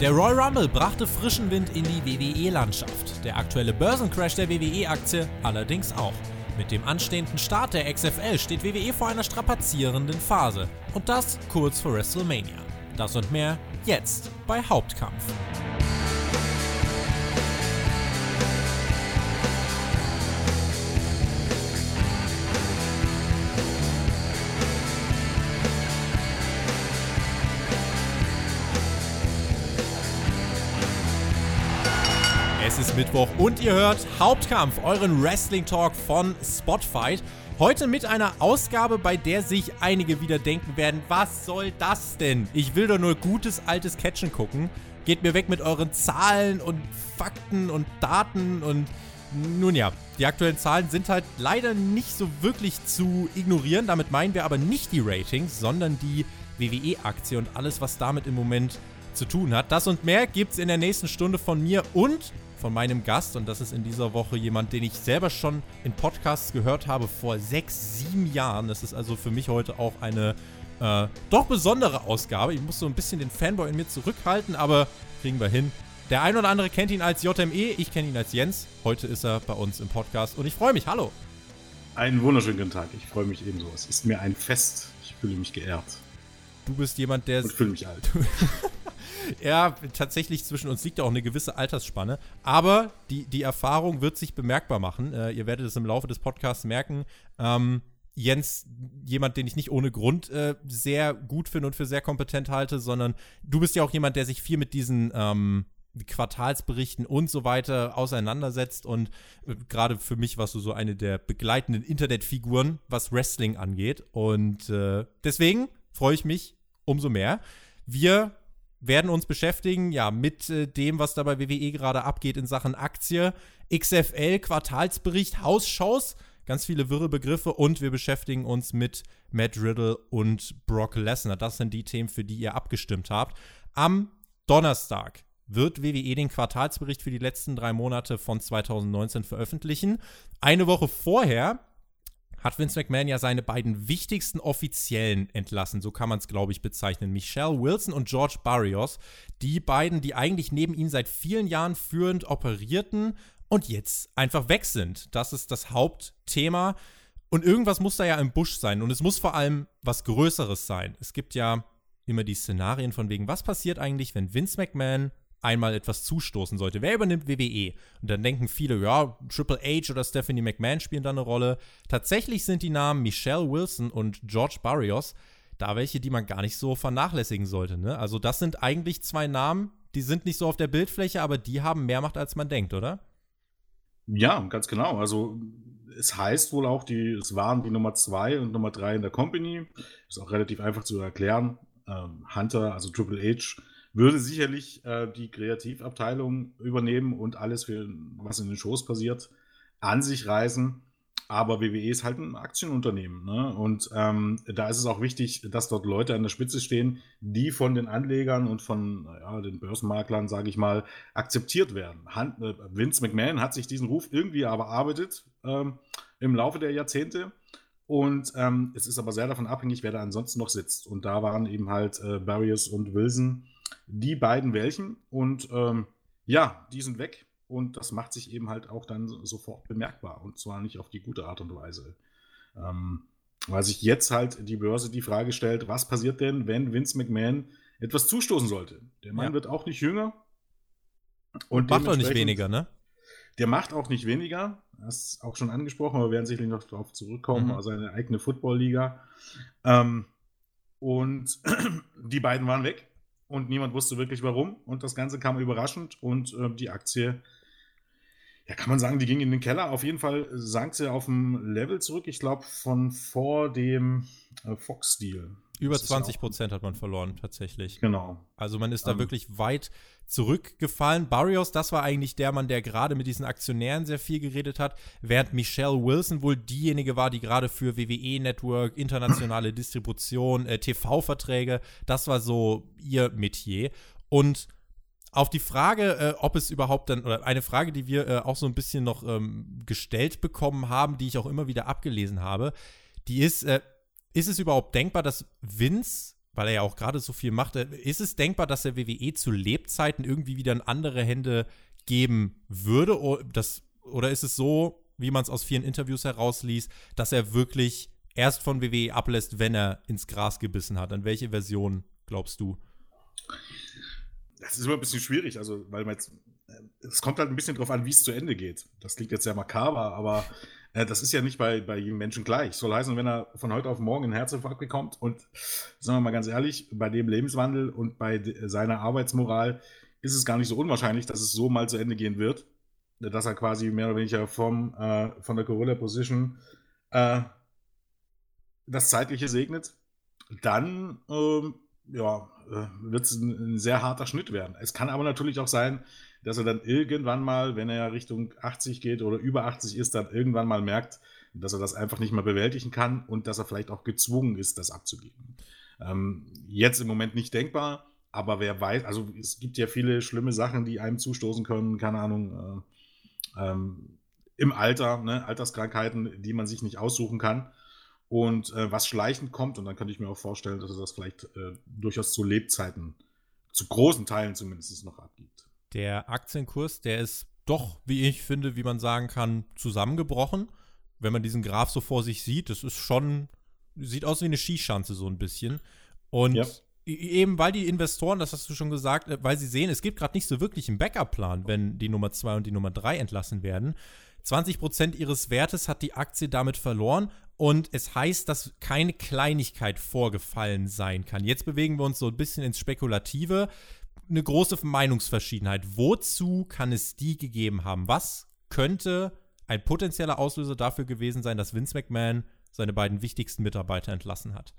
Der Royal Rumble brachte frischen Wind in die WWE-Landschaft, der aktuelle Börsencrash der WWE-Aktie allerdings auch. Mit dem anstehenden Start der XFL steht WWE vor einer strapazierenden Phase und das kurz vor WrestleMania. Das und mehr jetzt bei Hauptkampf. Es ist Mittwoch und ihr hört Hauptkampf, euren Wrestling-Talk von Spotfight. Heute mit einer Ausgabe, bei der sich einige wieder denken werden, was soll das denn? Ich will doch nur gutes, altes Catchen gucken. Geht mir weg mit euren Zahlen und Fakten und Daten und nun ja, die aktuellen Zahlen sind halt leider nicht so wirklich zu ignorieren. Damit meinen wir aber nicht die Ratings, sondern die WWE-Aktie und alles, was damit im Moment zu tun hat. Das und mehr gibt's in der nächsten Stunde von mir und von meinem Gast, und das ist in dieser Woche jemand, den ich selber schon in Podcasts gehört habe vor 6-7 Jahren. Das ist also für mich heute auch eine doch besondere Ausgabe. Ich muss so ein bisschen den Fanboy in mir zurückhalten, aber kriegen wir hin. Der ein oder andere kennt ihn als JME, ich kenne ihn als Jens. Heute ist er bei uns im Podcast und ich freue mich. Hallo! Einen wunderschönen guten Tag. Ich freue mich ebenso. Es ist mir ein Fest. Ich fühle mich geehrt. Du bist jemand, der... Ich fühle mich alt. Ja, tatsächlich zwischen uns liegt ja auch eine gewisse Altersspanne, aber die Erfahrung wird sich bemerkbar machen. Ihr werdet es im Laufe des Podcasts merken. Jens, jemand, den ich nicht ohne Grund sehr gut finde und für sehr kompetent halte, sondern du bist ja auch jemand, der sich viel mit diesen Quartalsberichten und so weiter auseinandersetzt und gerade für mich warst du so eine der begleitenden Internetfiguren, was Wrestling angeht und deswegen freue ich mich umso mehr. Wir werden uns beschäftigen, ja, mit dem, was da bei WWE gerade abgeht in Sachen Aktie, XFL, Quartalsbericht, Hausshows, ganz viele wirre Begriffe und wir beschäftigen uns mit Matt Riddle und Brock Lesnar. Das sind die Themen, für die ihr abgestimmt habt. Am Donnerstag wird WWE den Quartalsbericht für die letzten 3 Monate von 2019 veröffentlichen. Eine Woche vorher hat Vince McMahon ja seine beiden wichtigsten Offiziellen entlassen. So kann man es, glaube ich, bezeichnen. Michelle Wilson und George Barrios. Die beiden, die eigentlich neben ihm seit vielen Jahren führend operierten und jetzt einfach weg sind. Das ist das Hauptthema. Und irgendwas muss da ja im Busch sein. Und es muss vor allem was Größeres sein. Es gibt ja immer die Szenarien von wegen, was passiert eigentlich, wenn Vince McMahon einmal etwas zustoßen sollte. Wer übernimmt WWE? Und dann denken viele, ja, Triple H oder Stephanie McMahon spielen da eine Rolle. Tatsächlich sind die Namen Michelle Wilson und George Barrios da welche, die man gar nicht so vernachlässigen sollte, ne? Also das sind eigentlich 2 Namen, die sind nicht so auf der Bildfläche, aber die haben mehr Macht, als man denkt, oder? Ja, ganz genau. Also es heißt wohl auch, es waren die Nummer 2 und Nummer 3 in der Company. Ist auch relativ einfach zu erklären. Hunter, also Triple H, würde sicherlich die Kreativabteilung übernehmen und alles, was in den Shows passiert, an sich reißen. Aber WWE ist halt ein Aktienunternehmen, ne? Und da ist es auch wichtig, dass dort Leute an der Spitze stehen, die von den Anlegern und von den Börsenmaklern, sage ich mal, akzeptiert werden. Vince McMahon hat sich diesen Ruf irgendwie aber erarbeitet im Laufe der Jahrzehnte. Und es ist aber sehr davon abhängig, wer da ansonsten noch sitzt. Und da waren eben halt Barrios und Wilson die beiden welchen. Und die sind weg. Und das macht sich eben halt auch dann sofort bemerkbar. Und zwar nicht auf die gute Art und Weise. Weil sich jetzt halt die Börse die Frage stellt, was passiert denn, wenn Vince McMahon etwas zustoßen sollte? Der Mann wird auch nicht jünger. Und macht auch nicht weniger, ne? Der macht auch nicht weniger. Das ist auch schon angesprochen, aber wir werden sicherlich noch darauf zurückkommen, also eine eigene Football-Liga. Und die beiden waren weg und niemand wusste wirklich warum. Und das Ganze kam überraschend und die Aktie, ja, kann man sagen, die ging in den Keller. Auf jeden Fall sank sie auf dem Level zurück, ich glaube, von vor dem Fox-Deal. Über 20% hat man verloren, tatsächlich. Genau. Also man ist da wirklich weit zurückgefallen. Barrios, das war eigentlich der Mann, der gerade mit diesen Aktionären sehr viel geredet hat, während Michelle Wilson wohl diejenige war, die gerade für WWE-Network, internationale Distribution, TV-Verträge, das war so ihr Metier. Und auf die Frage, ob es überhaupt dann, oder eine Frage, die wir auch so ein bisschen noch gestellt bekommen haben, die ich auch immer wieder abgelesen habe, die ist, ist es überhaupt denkbar, dass Vince weil er ja auch gerade so viel macht, ist es denkbar, dass der WWE zu Lebzeiten irgendwie wieder in andere Hände geben würde? Oder ist es so, wie man es aus vielen Interviews herausliest, dass er wirklich erst von WWE ablässt, wenn er ins Gras gebissen hat? An welche Version glaubst du? Das ist immer ein bisschen schwierig, also weil man jetzt, es kommt halt ein bisschen drauf an, wie es zu Ende geht. Das klingt jetzt sehr makaber, aber das ist ja nicht bei jedem Menschen gleich. Soll heißen, wenn er von heute auf morgen einen Herzinfarkt bekommt und, sagen wir mal ganz ehrlich, bei dem Lebenswandel und bei seiner Arbeitsmoral ist es gar nicht so unwahrscheinlich, dass es so mal zu Ende gehen wird, dass er quasi mehr oder weniger von der Corona-Position das Zeitliche segnet. Dann wird es ein sehr harter Schnitt werden. Es kann aber natürlich auch sein, dass er dann irgendwann mal, wenn er Richtung 80 geht oder über 80 ist, dann irgendwann mal merkt, dass er das einfach nicht mehr bewältigen kann und dass er vielleicht auch gezwungen ist, das abzugeben. Jetzt im Moment nicht denkbar, aber wer weiß, also es gibt ja viele schlimme Sachen, die einem zustoßen können, keine Ahnung, im Alter, ne, Alterskrankheiten, die man sich nicht aussuchen kann. Und was schleichend kommt, und dann könnte ich mir auch vorstellen, dass er das vielleicht durchaus zu Lebzeiten, zu großen Teilen zumindest noch abgibt. Der Aktienkurs, der ist doch, wie ich finde, wie man sagen kann, zusammengebrochen. Wenn man diesen Graph so vor sich sieht, das ist schon, sieht aus wie eine Skischanze so ein bisschen. Und ja. Eben, weil die Investoren, das hast du schon gesagt, weil sie sehen, es gibt gerade nicht so wirklich einen Backup-Plan, wenn die Nummer 2 und die Nummer 3 entlassen werden. 20% ihres Wertes hat die Aktie damit verloren. Und es heißt, dass keine Kleinigkeit vorgefallen sein kann. Jetzt bewegen wir uns so ein bisschen ins Spekulative. Eine große Meinungsverschiedenheit. Wozu kann es die gegeben haben? Was könnte ein potenzieller Auslöser dafür gewesen sein, dass Vince McMahon seine beiden wichtigsten Mitarbeiter entlassen hat?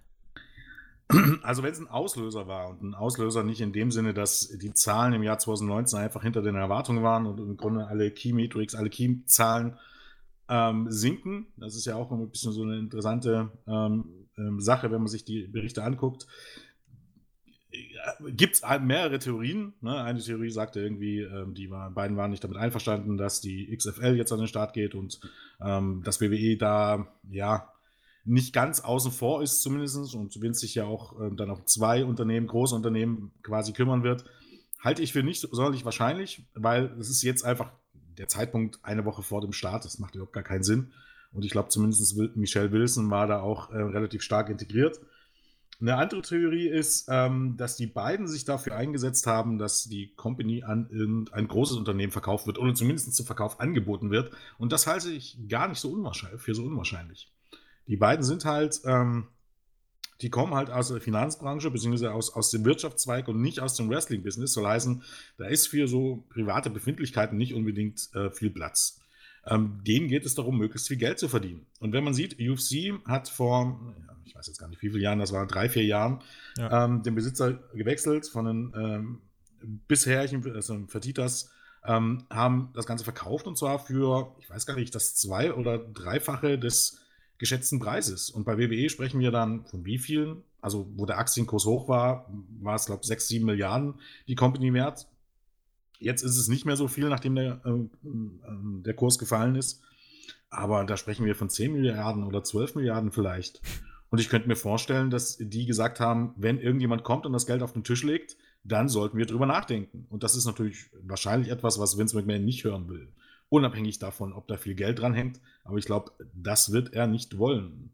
Also wenn es ein Auslöser war, und ein Auslöser nicht in dem Sinne, dass die Zahlen im Jahr 2019 einfach hinter den Erwartungen waren und im Grunde alle Key-Metrics, alle Key-Zahlen sinken. Das ist ja auch ein bisschen so eine interessante Sache, wenn man sich die Berichte anguckt. Gibt es mehrere Theorien. Ne? Eine Theorie sagte irgendwie, beiden waren nicht damit einverstanden, dass die XFL jetzt an den Start geht und dass WWE da ja nicht ganz außen vor ist zumindest und Vince sich ja auch dann auf zwei Unternehmen, große Unternehmen quasi kümmern wird. Halte ich für nicht sonderlich wahrscheinlich, weil es ist jetzt einfach der Zeitpunkt eine Woche vor dem Start, das macht überhaupt gar keinen Sinn. Und ich glaube, zumindest Michelle Wilson war da auch relativ stark integriert. Eine andere Theorie ist, dass die beiden sich dafür eingesetzt haben, dass die Company an ein großes Unternehmen verkauft wird oder zumindest zum Verkauf angeboten wird. Und das halte ich gar nicht so unwahrscheinlich, für so unwahrscheinlich. Die beiden sind halt, die kommen halt aus der Finanzbranche, beziehungsweise aus dem Wirtschaftszweig und nicht aus dem Wrestling-Business. Soll heißen, da ist für so private Befindlichkeiten nicht unbedingt viel Platz. Denen geht es darum, möglichst viel Geld zu verdienen. Und wenn man sieht, UFC hat vor, ich weiß jetzt gar nicht wie viele Jahren, das waren 3-4 Jahren, ja, den Besitzer gewechselt von den bisherigen, also Fertitas, haben das Ganze verkauft und zwar für, ich weiß gar nicht, das 2- oder 3-fache des geschätzten Preises. Und bei WWE sprechen wir dann von wie vielen? Also, wo der Aktienkurs hoch war, war es, glaube ich, 6-7 Milliarden die Company wert. Jetzt ist es nicht mehr so viel, nachdem der Kurs gefallen ist. Aber da sprechen wir von 10 Milliarden oder 12 Milliarden vielleicht. Und ich könnte mir vorstellen, dass die gesagt haben, wenn irgendjemand kommt und das Geld auf den Tisch legt, dann sollten wir drüber nachdenken. Und das ist natürlich wahrscheinlich etwas, was Vince McMahon nicht hören will. Unabhängig davon, ob da viel Geld dran hängt. Aber ich glaube, das wird er nicht wollen.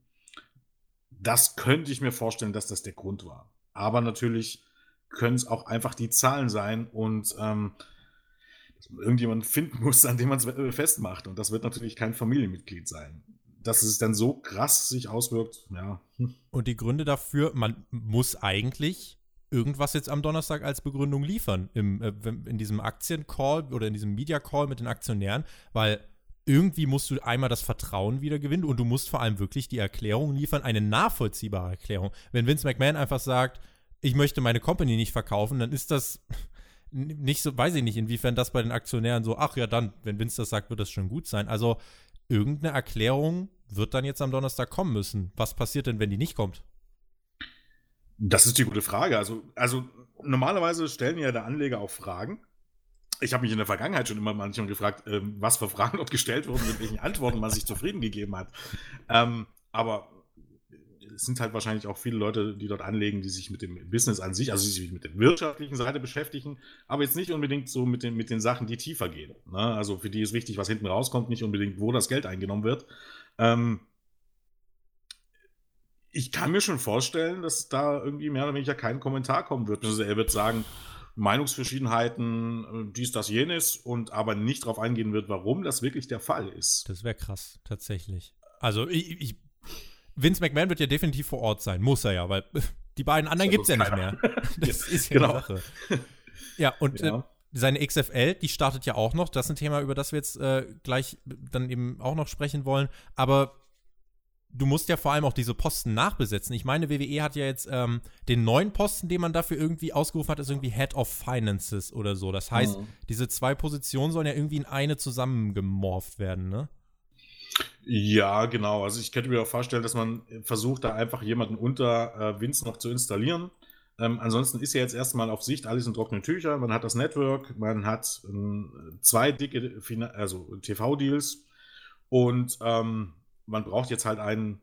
Das könnte ich mir vorstellen, dass das der Grund war. Aber natürlich können es auch einfach die Zahlen sein und dass man irgendjemanden finden muss, an dem man es festmacht. Und das wird natürlich kein Familienmitglied sein. Dass es dann so krass sich auswirkt, ja. Und die Gründe dafür, man muss eigentlich irgendwas jetzt am Donnerstag als Begründung liefern in diesem Aktiencall oder in diesem Media-Call mit den Aktionären, weil irgendwie musst du einmal das Vertrauen wieder gewinnen und du musst vor allem wirklich die Erklärung liefern, eine nachvollziehbare Erklärung. Wenn Vince McMahon einfach sagt, ich möchte meine Company nicht verkaufen, dann ist das nicht so, weiß ich nicht, inwiefern das bei den Aktionären so, ach ja dann, wenn Vince das sagt, wird das schon gut sein. Also irgendeine Erklärung wird dann jetzt am Donnerstag kommen müssen. Was passiert denn, wenn die nicht kommt? Das ist die gute Frage. Also normalerweise stellen ja der Anleger auch Fragen. Ich habe mich in der Vergangenheit schon immer manchmal gefragt, was für Fragen dort gestellt wurden, mit welchen Antworten man sich zufrieden gegeben hat. Aber es sind halt wahrscheinlich auch viele Leute, die dort anlegen, die sich mit dem Business an sich, also die sich mit der wirtschaftlichen Seite beschäftigen, aber jetzt nicht unbedingt so mit den Sachen, die tiefer gehen. Ne? Also für die ist wichtig, was hinten rauskommt, nicht unbedingt, wo das Geld eingenommen wird. Ich kann mir schon vorstellen, dass da irgendwie mehr oder weniger kein Kommentar kommen wird. Also er wird sagen, Meinungsverschiedenheiten, dies, das, jenes, und aber nicht darauf eingehen wird, warum das wirklich der Fall ist. Das wäre krass, tatsächlich. Also Vince McMahon wird ja definitiv vor Ort sein, muss er ja, weil die beiden anderen gibt es ja nicht mehr. Das ist ja genau. Die Sache. Ja, und ja. Seine XFL, die startet ja auch noch. Das ist ein Thema, über das wir jetzt gleich dann eben auch noch sprechen wollen. Aber du musst ja vor allem auch diese Posten nachbesetzen. Ich meine, WWE hat ja jetzt den neuen Posten, den man dafür irgendwie ausgerufen hat, ist irgendwie Head of Finances oder so. Das heißt, diese zwei Positionen sollen ja irgendwie in eine zusammengemorpht werden, ne? Ja, genau. Also ich könnte mir auch vorstellen, dass man versucht, da einfach jemanden unter Vince noch zu installieren. Ansonsten ist ja jetzt erstmal auf Sicht alles in trockenen Tüchern. Man hat das Network, man hat zwei dicke TV-Deals und man braucht jetzt halt einen,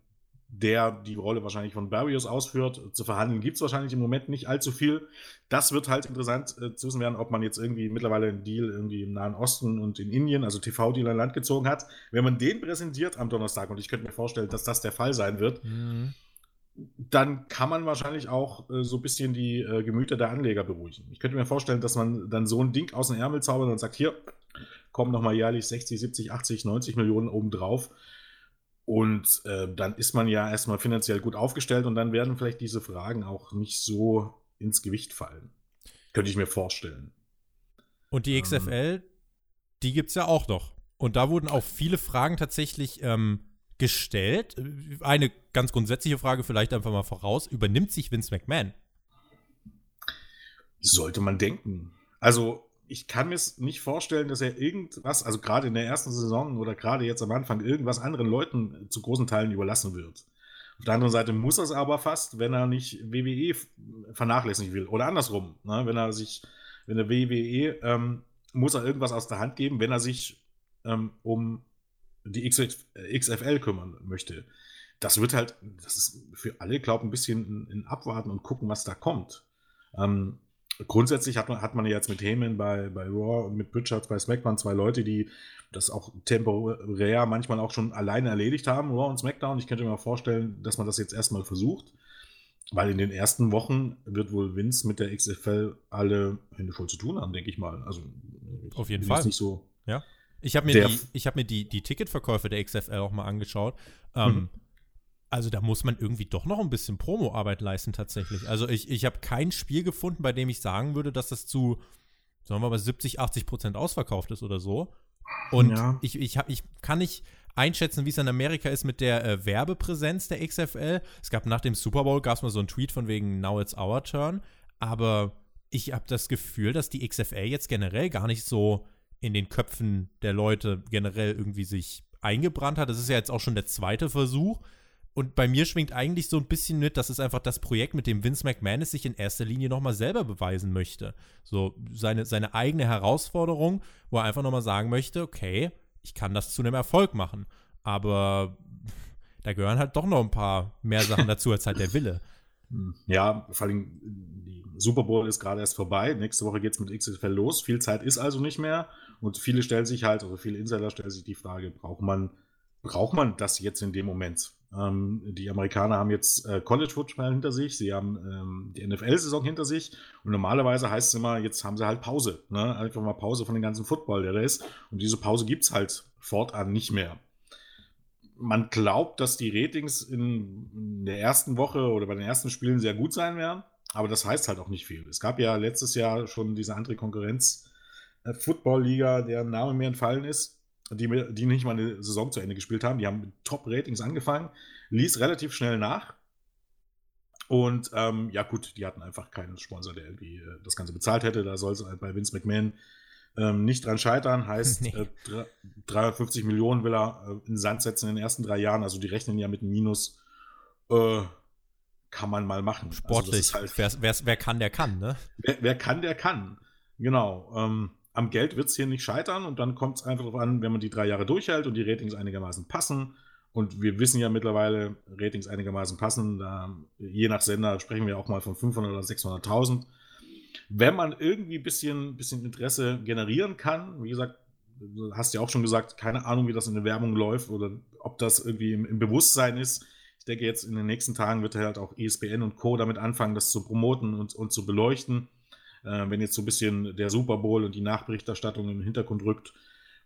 der die Rolle wahrscheinlich von Barrios ausführt. Zu verhandeln gibt es wahrscheinlich im Moment nicht allzu viel. Das wird halt interessant zu wissen werden, ob man jetzt irgendwie mittlerweile einen Deal irgendwie im Nahen Osten und in Indien, also TV-Deal an Land gezogen hat. Wenn man den präsentiert am Donnerstag, und ich könnte mir vorstellen, dass das der Fall sein wird, dann kann man wahrscheinlich auch so ein bisschen die Gemüter der Anleger beruhigen. Ich könnte mir vorstellen, dass man dann so ein Ding aus dem Ärmel zaubert und sagt, hier kommen nochmal jährlich 60, 70, 80, 90 Millionen obendrauf. Und dann ist man ja erstmal finanziell gut aufgestellt und dann werden vielleicht diese Fragen auch nicht so ins Gewicht fallen. Könnte ich mir vorstellen. Und die XFL, die gibt es ja auch noch. Und da wurden auch viele Fragen tatsächlich gestellt. Eine ganz grundsätzliche Frage vielleicht einfach mal voraus. Übernimmt sich Vince McMahon? Sollte man denken. Also ich kann mir es nicht vorstellen, dass er irgendwas, also gerade in der ersten Saison oder gerade jetzt am Anfang, irgendwas anderen Leuten zu großen Teilen überlassen wird. Auf der anderen Seite muss er es aber fast, wenn er nicht WWE vernachlässigen will. Oder andersrum, ne? Wenn er WWE, muss er irgendwas aus der Hand geben, wenn er sich um die XFL kümmern möchte. Das wird halt, das ist für alle, glaube ich, ein bisschen ein Abwarten und gucken, was da kommt. Grundsätzlich hat man jetzt mit Heyman bei Raw und mit Pritchard bei SmackDown zwei Leute, die das auch temporär manchmal auch schon alleine erledigt haben, Raw und SmackDown. Ich könnte mir vorstellen, dass man das jetzt erstmal versucht, weil in den ersten Wochen wird wohl Vince mit der XFL alle Hände voll zu tun haben, denke ich mal. Also auf jeden Fall. Nicht so ja. Ich habe mir die Ticketverkäufe der XFL auch mal angeschaut. Also da muss man irgendwie doch noch ein bisschen Promo-Arbeit leisten tatsächlich. Also ich habe kein Spiel gefunden, bei dem ich sagen würde, dass das zu, sagen wir mal, 70-80% ausverkauft ist oder so. Und ja. Ich kann nicht einschätzen, wie es in Amerika ist mit der Werbepräsenz der XFL. Es gab nach dem Super Bowl, gab es mal so einen Tweet von wegen Now it's our turn. Aber ich habe das Gefühl, dass die XFL jetzt generell gar nicht so in den Köpfen der Leute generell irgendwie sich eingebrannt hat. Das ist ja jetzt auch schon der zweite Versuch. Und bei mir schwingt eigentlich so ein bisschen mit, dass es einfach das Projekt, mit dem Vince McMahon es sich in erster Linie nochmal selber beweisen möchte. So seine eigene Herausforderung, wo er einfach nochmal sagen möchte, okay, ich kann das zu einem Erfolg machen. Aber da gehören halt doch noch ein paar mehr Sachen dazu, als halt der Wille. Ja, vor allem die Super Bowl ist gerade erst vorbei. Nächste Woche geht's mit XFL los. Viel Zeit ist also nicht mehr. Und viele Insider stellen sich die Frage, braucht man das jetzt in dem Moment? Die Amerikaner haben jetzt College Football hinter sich, sie haben die NFL-Saison hinter sich und normalerweise heißt es immer, jetzt haben sie halt Pause, ne? Einfach mal Pause von dem ganzen Football, der da ist, und diese Pause gibt es halt fortan nicht mehr. Man glaubt, dass die Ratings in der ersten Woche oder bei den ersten Spielen sehr gut sein werden, aber das heißt halt auch nicht viel. Es gab ja letztes Jahr schon diese andere Konkurrenz, Football-Liga, deren Name mir entfallen ist, die nicht mal eine Saison zu Ende gespielt haben. Die haben mit Top-Ratings angefangen, ließ relativ schnell nach. Und ja gut, die hatten einfach keinen Sponsor, der irgendwie das Ganze bezahlt hätte. Da soll es halt bei Vince McMahon nicht dran scheitern. Heißt, 350 Millionen will er in den Sand setzen in den ersten 3 Jahren. Also die rechnen ja mit einem Minus. Kann man mal machen. Sportlich. Also halt, wer kann, der kann, ne? Wer kann, der kann. Genau. Am Geld wird es hier nicht scheitern und dann kommt es einfach darauf an, wenn man die 3 Jahre durchhält und die Ratings einigermaßen passen, Und wir wissen ja mittlerweile, Ratings einigermaßen passen. Da, je nach Sender sprechen wir auch mal von 500 oder 600.000. Wenn man irgendwie ein bisschen Interesse generieren kann, wie gesagt, hast ja auch schon gesagt, keine Ahnung, wie das in der Werbung läuft oder ob das irgendwie im Bewusstsein ist. Ich denke, jetzt in den nächsten Tagen wird halt auch ESPN und Co. damit anfangen, das zu promoten und zu beleuchten. Wenn jetzt so ein bisschen der Super Bowl und die Nachberichterstattung im Hintergrund rückt.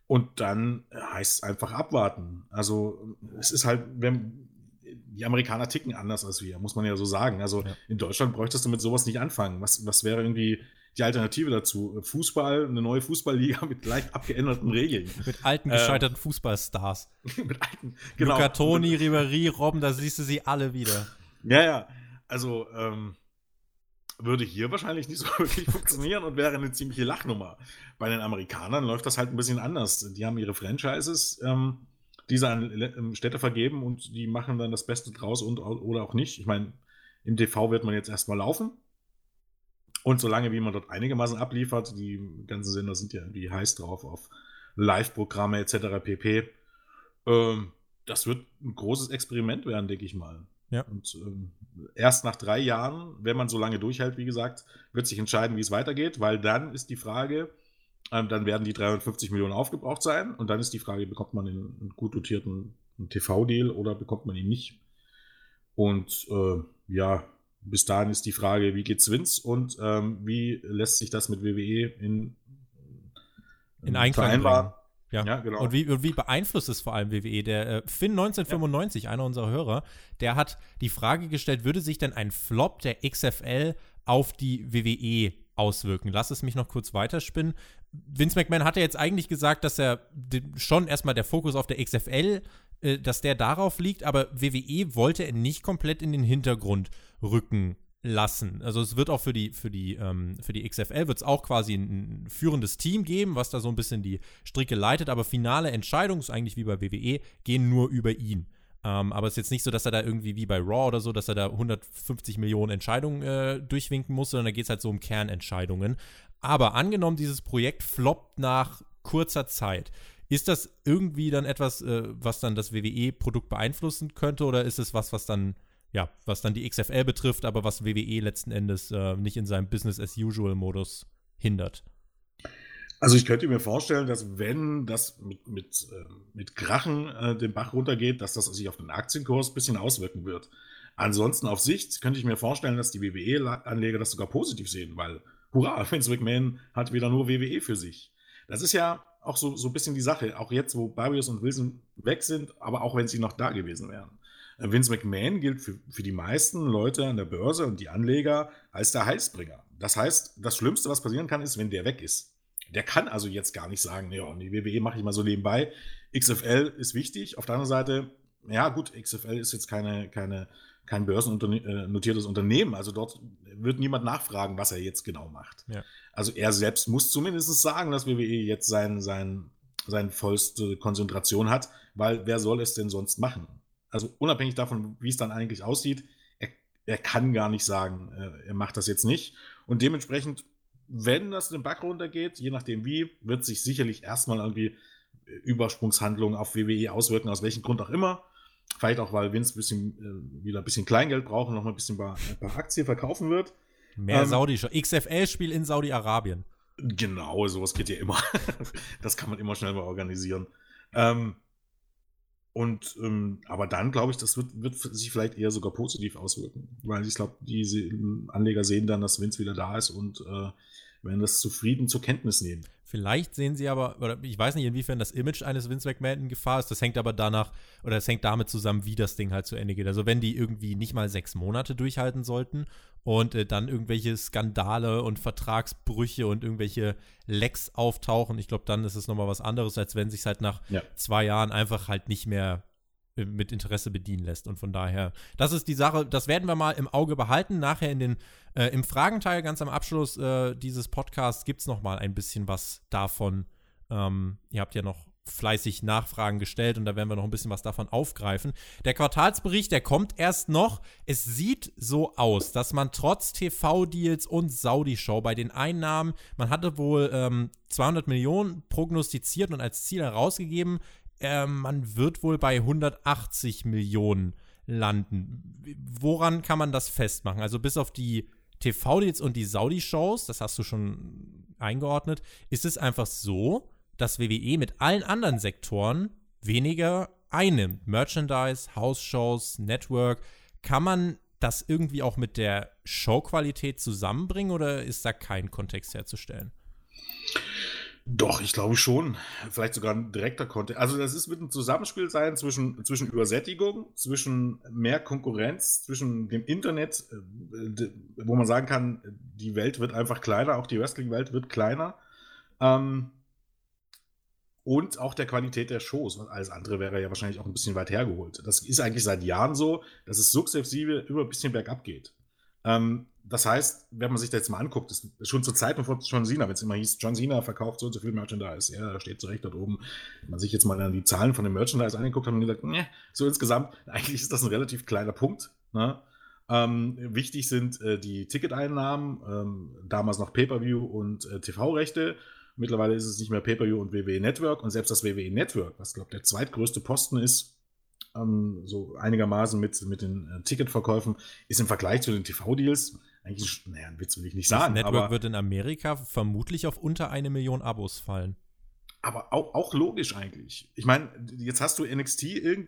Und dann heißt es einfach abwarten. Also es ist halt, wenn die Amerikaner ticken anders als wir, muss man ja so sagen. Also ja. In Deutschland bräuchtest du mit sowas nicht anfangen. Was wäre irgendwie die Alternative dazu? Fußball, eine neue Fußballliga mit leicht abgeänderten Regeln. Mit alten, gescheiterten Fußballstars. Mit alten, genau. Luca Toni, Ribéry, Robben, da siehst du sie alle wieder. Ja. Also würde hier wahrscheinlich nicht so wirklich funktionieren und wäre eine ziemliche Lachnummer. Bei den Amerikanern läuft das halt ein bisschen anders. Die haben ihre Franchises, die sie an Städte vergeben und die machen dann das Beste draus und oder auch nicht. Ich meine, im TV wird man jetzt erstmal laufen und solange wie man dort einigermaßen abliefert, die ganzen Sender sind ja irgendwie heiß drauf auf Live-Programme etc. pp. Das wird ein großes Experiment werden, denke ich mal. Ja. Und erst nach 3 Jahren, wenn man so lange durchhält, wie gesagt, wird sich entscheiden, wie es weitergeht, weil dann ist die Frage, dann werden die 350 Millionen aufgebraucht sein und dann ist die Frage, bekommt man einen gut dotierten TV-Deal oder bekommt man ihn nicht? Und bis dahin ist die Frage, wie geht's Vince und wie lässt sich das mit WWE in Einklang vereinbaren? Ja, genau. Und wie beeinflusst es vor allem WWE? Der Finn1995, einer unserer Hörer, der hat die Frage gestellt, würde sich denn ein Flop der XFL auf die WWE auswirken? Lass es mich noch kurz weiterspinnen. Vince McMahon hat ja jetzt eigentlich gesagt, dass er schon erstmal der Fokus auf der XFL, dass der darauf liegt, aber WWE wollte er nicht komplett in den Hintergrund rücken lassen. Also es wird auch für die XFL wird es auch quasi ein führendes Team geben, was da so ein bisschen die Stricke leitet, aber finale Entscheidungen, ist eigentlich wie bei WWE, gehen nur über ihn. Aber es ist jetzt nicht so, dass er da irgendwie wie bei Raw oder so, dass er da 150 Millionen Entscheidungen durchwinken muss, sondern da geht es halt so um Kernentscheidungen. Aber angenommen, dieses Projekt floppt nach kurzer Zeit, ist das irgendwie dann etwas, was dann das WWE-Produkt beeinflussen könnte oder ist es was dann ja, was dann die XFL betrifft, aber was WWE letzten Endes nicht in seinem Business-as-usual-Modus hindert. Also ich könnte mir vorstellen, dass wenn das mit Krachen den Bach runtergeht, dass das sich auf den Aktienkurs ein bisschen auswirken wird. Ansonsten auf Sicht könnte ich mir vorstellen, dass die WWE-Anleger das sogar positiv sehen, weil, hurra, Vince McMahon hat wieder nur WWE für sich. Das ist ja auch so ein bisschen die Sache, auch jetzt, wo Barrios und Wilson weg sind, aber auch wenn sie noch da gewesen wären. Vince McMahon gilt für die meisten Leute an der Börse und die Anleger als der Heilsbringer. Das heißt, das Schlimmste, was passieren kann, ist, wenn der weg ist. Der kann also jetzt gar nicht sagen, ja, die WWE mache ich mal so nebenbei. XFL ist wichtig. Auf der anderen Seite, ja gut, XFL ist jetzt kein börsennotiertes Unternehmen. Also dort wird niemand nachfragen, was er jetzt genau macht. Ja. Also er selbst muss zumindest sagen, dass WWE jetzt seine vollste Konzentration hat, weil wer soll es denn sonst machen? Also unabhängig davon, wie es dann eigentlich aussieht, er kann gar nicht sagen, er macht das jetzt nicht. Und dementsprechend, wenn das den Bach runtergeht, je nachdem wie, wird sich sicherlich erstmal irgendwie Übersprungshandlungen auf WWE auswirken, aus welchem Grund auch immer. Vielleicht auch, weil Vince wieder ein bisschen Kleingeld braucht und nochmal ein paar Aktien verkaufen wird. Mehr saudischer XFL-Spiel in Saudi-Arabien. Genau, sowas geht ja immer. Das kann man immer schnell mal organisieren. Aber dann, glaube ich, das wird sich vielleicht eher sogar positiv auswirken. Weil ich glaube, die Anleger sehen dann, dass Vince wieder da ist und werden das zufrieden zur Kenntnis nehmen. Vielleicht sehen sie aber, oder ich weiß nicht, inwiefern das Image eines Vince McMahon in Gefahr ist. Das hängt aber danach, oder das hängt damit zusammen, wie das Ding halt zu Ende geht. Also wenn die irgendwie nicht mal 6 Monate durchhalten sollten und dann irgendwelche Skandale und Vertragsbrüche und irgendwelche Lecks auftauchen, ich glaube, dann ist es nochmal was anderes, als wenn sich halt nach 2 Jahren einfach halt nicht mehr mit Interesse bedienen lässt. Und von daher, das ist die Sache, das werden wir mal im Auge behalten. Nachher im Fragenteil, ganz am Abschluss dieses Podcasts, gibt es noch mal ein bisschen was davon. Ihr habt ja noch fleißig Nachfragen gestellt und da werden wir noch ein bisschen was davon aufgreifen. Der Quartalsbericht, der kommt erst noch. Es sieht so aus, dass man trotz TV-Deals und Saudi-Show bei den Einnahmen, man hatte wohl 200 Millionen prognostiziert und als Ziel herausgegeben, man wird wohl bei 180 Millionen landen. Woran kann man das festmachen? Also bis auf die TV-Deals und die Saudi-Shows, das hast du schon eingeordnet, ist es einfach so, dass WWE mit allen anderen Sektoren weniger einnimmt. Merchandise, House-Shows, Network. Kann man das irgendwie auch mit der Showqualität zusammenbringen oder ist da kein Kontext herzustellen? Doch, ich glaube schon. Vielleicht sogar ein direkter Kontext. Also das ist mit einem Zusammenspiel sein zwischen Übersättigung, zwischen mehr Konkurrenz, zwischen dem Internet, wo man sagen kann, die Welt wird einfach kleiner, auch die Wrestling-Welt wird kleiner. Und auch der Qualität der Shows. Alles andere wäre ja wahrscheinlich auch ein bisschen weit hergeholt. Das ist eigentlich seit Jahren so, dass es sukzessive immer ein bisschen bergab geht. Das heißt, wenn man sich da jetzt mal anguckt, ist schon zur Zeit von John Cena, wenn es immer hieß, John Cena verkauft so und so viel Merchandise, ja, steht zu Recht dort oben. Wenn man sich jetzt mal an die Zahlen von dem Merchandise angeguckt hat und gesagt, so insgesamt, eigentlich ist das ein relativ kleiner Punkt. Ne? Wichtig sind die Ticketeinnahmen, damals noch Pay-Per-View und TV-Rechte. Mittlerweile ist es nicht mehr Pay-Per-View und WWE Network. Und selbst das WWE Network, was, glaube ich, der zweitgrößte Posten ist, so einigermaßen mit den Ticketverkäufen, ist im Vergleich zu den TV-Deals eigentlich, naja, ein Witz will ich nicht sagen. Das Network aber wird in Amerika vermutlich auf unter 1 Million Abos fallen. Aber auch logisch eigentlich. Ich meine, jetzt hast du NXT,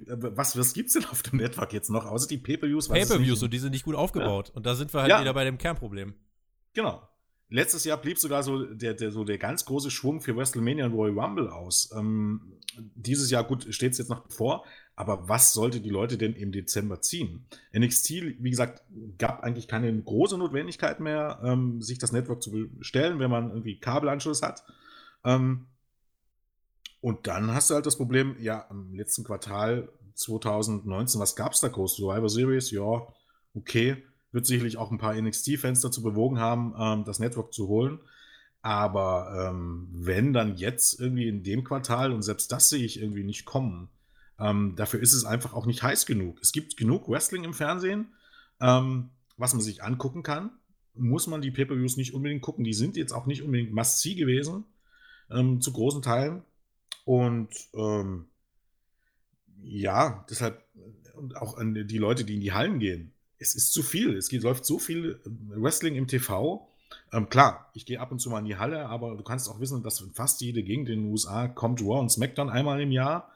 was gibt's denn auf dem Network jetzt noch, außer die Pay-Per-Views? Pay-Per-Views, und die sind nicht gut aufgebaut. Ja. Und da sind wir halt wieder bei dem Kernproblem. Genau. Letztes Jahr blieb sogar so der ganz große Schwung für WrestleMania und Royal Rumble aus. Dieses Jahr, gut, steht es jetzt noch bevor, aber was sollte die Leute denn im Dezember ziehen? NXT, wie gesagt, gab eigentlich keine große Notwendigkeit mehr, sich das Network zu bestellen, wenn man irgendwie Kabelanschluss hat. Und dann hast du halt das Problem, ja, im letzten Quartal 2019, was gab es da groß? Survivor Series, ja, okay. Wird sicherlich auch ein paar NXT-Fans dazu bewogen haben, das Network zu holen. Aber wenn dann jetzt irgendwie in dem Quartal, und selbst das sehe ich irgendwie nicht kommen, dafür ist es einfach auch nicht heiß genug. Es gibt genug Wrestling im Fernsehen, was man sich angucken kann. Muss man die Pay-Per-Views nicht unbedingt gucken. Die sind jetzt auch nicht unbedingt must-see gewesen, zu großen Teilen. Und deshalb auch an die Leute, die in die Hallen gehen. Es ist zu viel, läuft so viel Wrestling im TV. Klar, ich gehe ab und zu mal in die Halle, aber du kannst auch wissen, dass fast jede Gegend in den USA kommt Raw und Smackdown einmal im Jahr.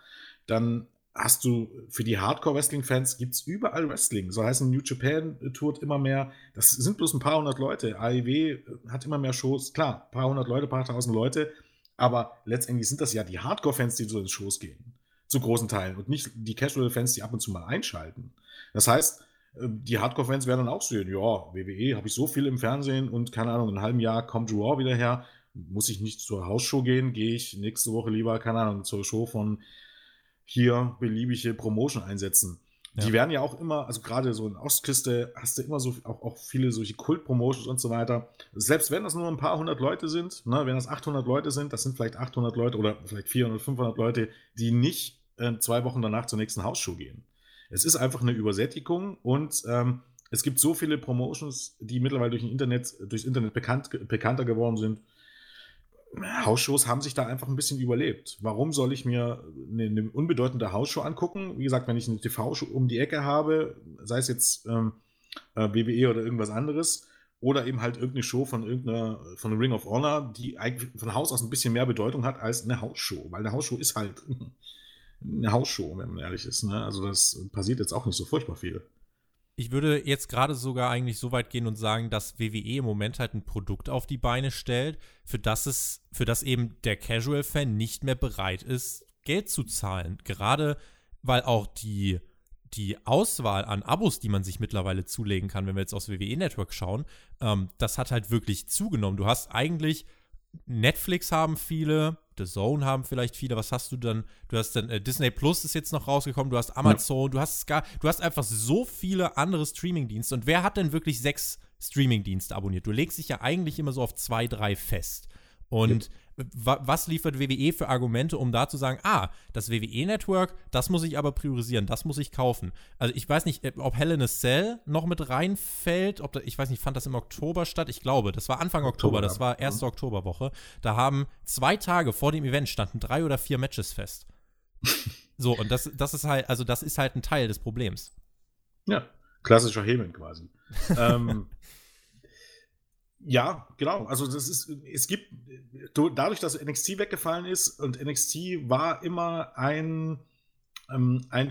Dann hast du für die Hardcore-Wrestling-Fans gibt's überall Wrestling. So heißen New Japan tourt immer mehr. Das sind bloß ein paar hundert Leute. AEW hat immer mehr Shows. Klar, paar hundert Leute, paar tausend Leute. Aber letztendlich sind das ja die Hardcore-Fans, die zu den Shows gehen. Zu großen Teilen. Und nicht die Casual-Fans, die ab und zu mal einschalten. Das heißt, die Hardcore-Fans werden dann auch sehen, ja, WWE habe ich so viel im Fernsehen und keine Ahnung, in einem halben Jahr kommt Raw wieder her, muss ich nicht zur Hausshow gehen, gehe ich nächste Woche lieber, keine Ahnung, zur Show von hier beliebige Promotion einsetzen. Ja. Die werden ja auch immer, also gerade so in Ostküste hast du immer so auch viele solche Kult-Promotions und so weiter. Selbst wenn das nur ein paar hundert Leute sind, ne, wenn das 800 Leute sind, das sind vielleicht 800 Leute oder vielleicht 400, 500 Leute, die nicht 2 Wochen danach zur nächsten Hausshow gehen. Es ist einfach eine Übersättigung und es gibt so viele Promotions, die mittlerweile durchs Internet bekannter geworden sind. Hausshows haben sich da einfach ein bisschen überlebt. Warum soll ich mir eine unbedeutende Hausshow angucken? Wie gesagt, wenn ich eine TV-Show um die Ecke habe, sei es jetzt WWE oder irgendwas anderes, oder eben halt irgendeine Show von Ring of Honor, die eigentlich von Haus aus ein bisschen mehr Bedeutung hat als eine Hausshow, weil eine Hausshow ist halt eine Hausshow, wenn man ehrlich ist. Ne? Also das passiert jetzt auch nicht so furchtbar viel. Ich würde jetzt gerade sogar eigentlich so weit gehen und sagen, dass WWE im Moment halt ein Produkt auf die Beine stellt, für das eben der Casual-Fan nicht mehr bereit ist, Geld zu zahlen. Gerade weil auch die Auswahl an Abos, die man sich mittlerweile zulegen kann, wenn wir jetzt aufs WWE-Network schauen, das hat halt wirklich zugenommen. Du hast eigentlich Netflix haben viele, The Zone haben vielleicht viele, was hast du dann? Du hast dann Disney Plus ist jetzt noch rausgekommen, du hast Amazon, du hast einfach so viele andere Streamingdienste. Und wer hat denn wirklich 6 Streamingdienste abonniert? Du legst dich ja eigentlich immer so auf 2, 3 fest. Und was liefert WWE für Argumente, um da zu sagen, das WWE-Network, das muss ich aber priorisieren, das muss ich kaufen. Also ich weiß nicht, ob Hell in a Cell noch mit reinfällt, fand das im Oktober statt? Ich glaube, das war Anfang Oktober, das war erste Oktoberwoche. Da haben 2 Tage vor dem Event standen 3 oder 4 Matches fest. So, und das ist halt, also das ist halt ein Teil des Problems. Ja, klassischer Heyman quasi. Ja, genau. Also dadurch, dass NXT weggefallen ist, und NXT war immer ein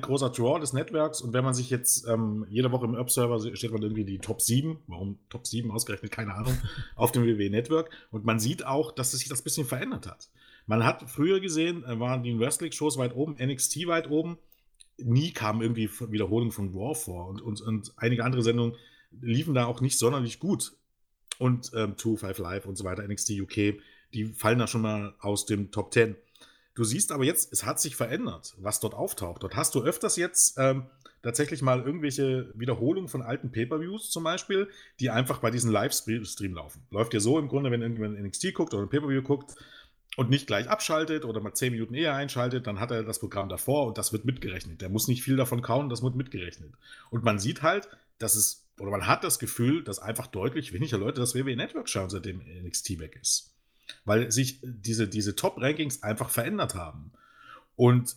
großer Draw des Netzwerks, und wenn man sich jetzt jede Woche im Observer steht man irgendwie die Top 7, warum Top 7 ausgerechnet, keine Ahnung, auf dem WWE-Network, und man sieht auch, dass sich das ein bisschen verändert hat. Man hat früher gesehen, waren die Wrestling-Shows weit oben, NXT weit oben, nie kamen irgendwie Wiederholungen von Raw vor, und einige andere Sendungen liefen da auch nicht sonderlich gut, und 205 Live und so weiter, NXT UK, die fallen da schon mal aus dem Top 10. Du siehst aber jetzt, es hat sich verändert, was dort auftaucht. Dort hast du öfters jetzt tatsächlich mal irgendwelche Wiederholungen von alten Pay-Per-Views zum Beispiel, die einfach bei diesem Livestream laufen. Läuft ja so im Grunde, wenn irgendjemand NXT guckt oder ein Pay-Per-View guckt und nicht gleich abschaltet oder mal 10 Minuten eher einschaltet, dann hat er das Programm davor und das wird mitgerechnet. Der muss nicht viel davon kauen, das wird mitgerechnet. Und man sieht halt, dass es, oder man hat das Gefühl, dass einfach deutlich weniger Leute das WWE-Network schauen, seitdem NXT weg ist. Weil sich diese Top-Rankings einfach verändert haben. Und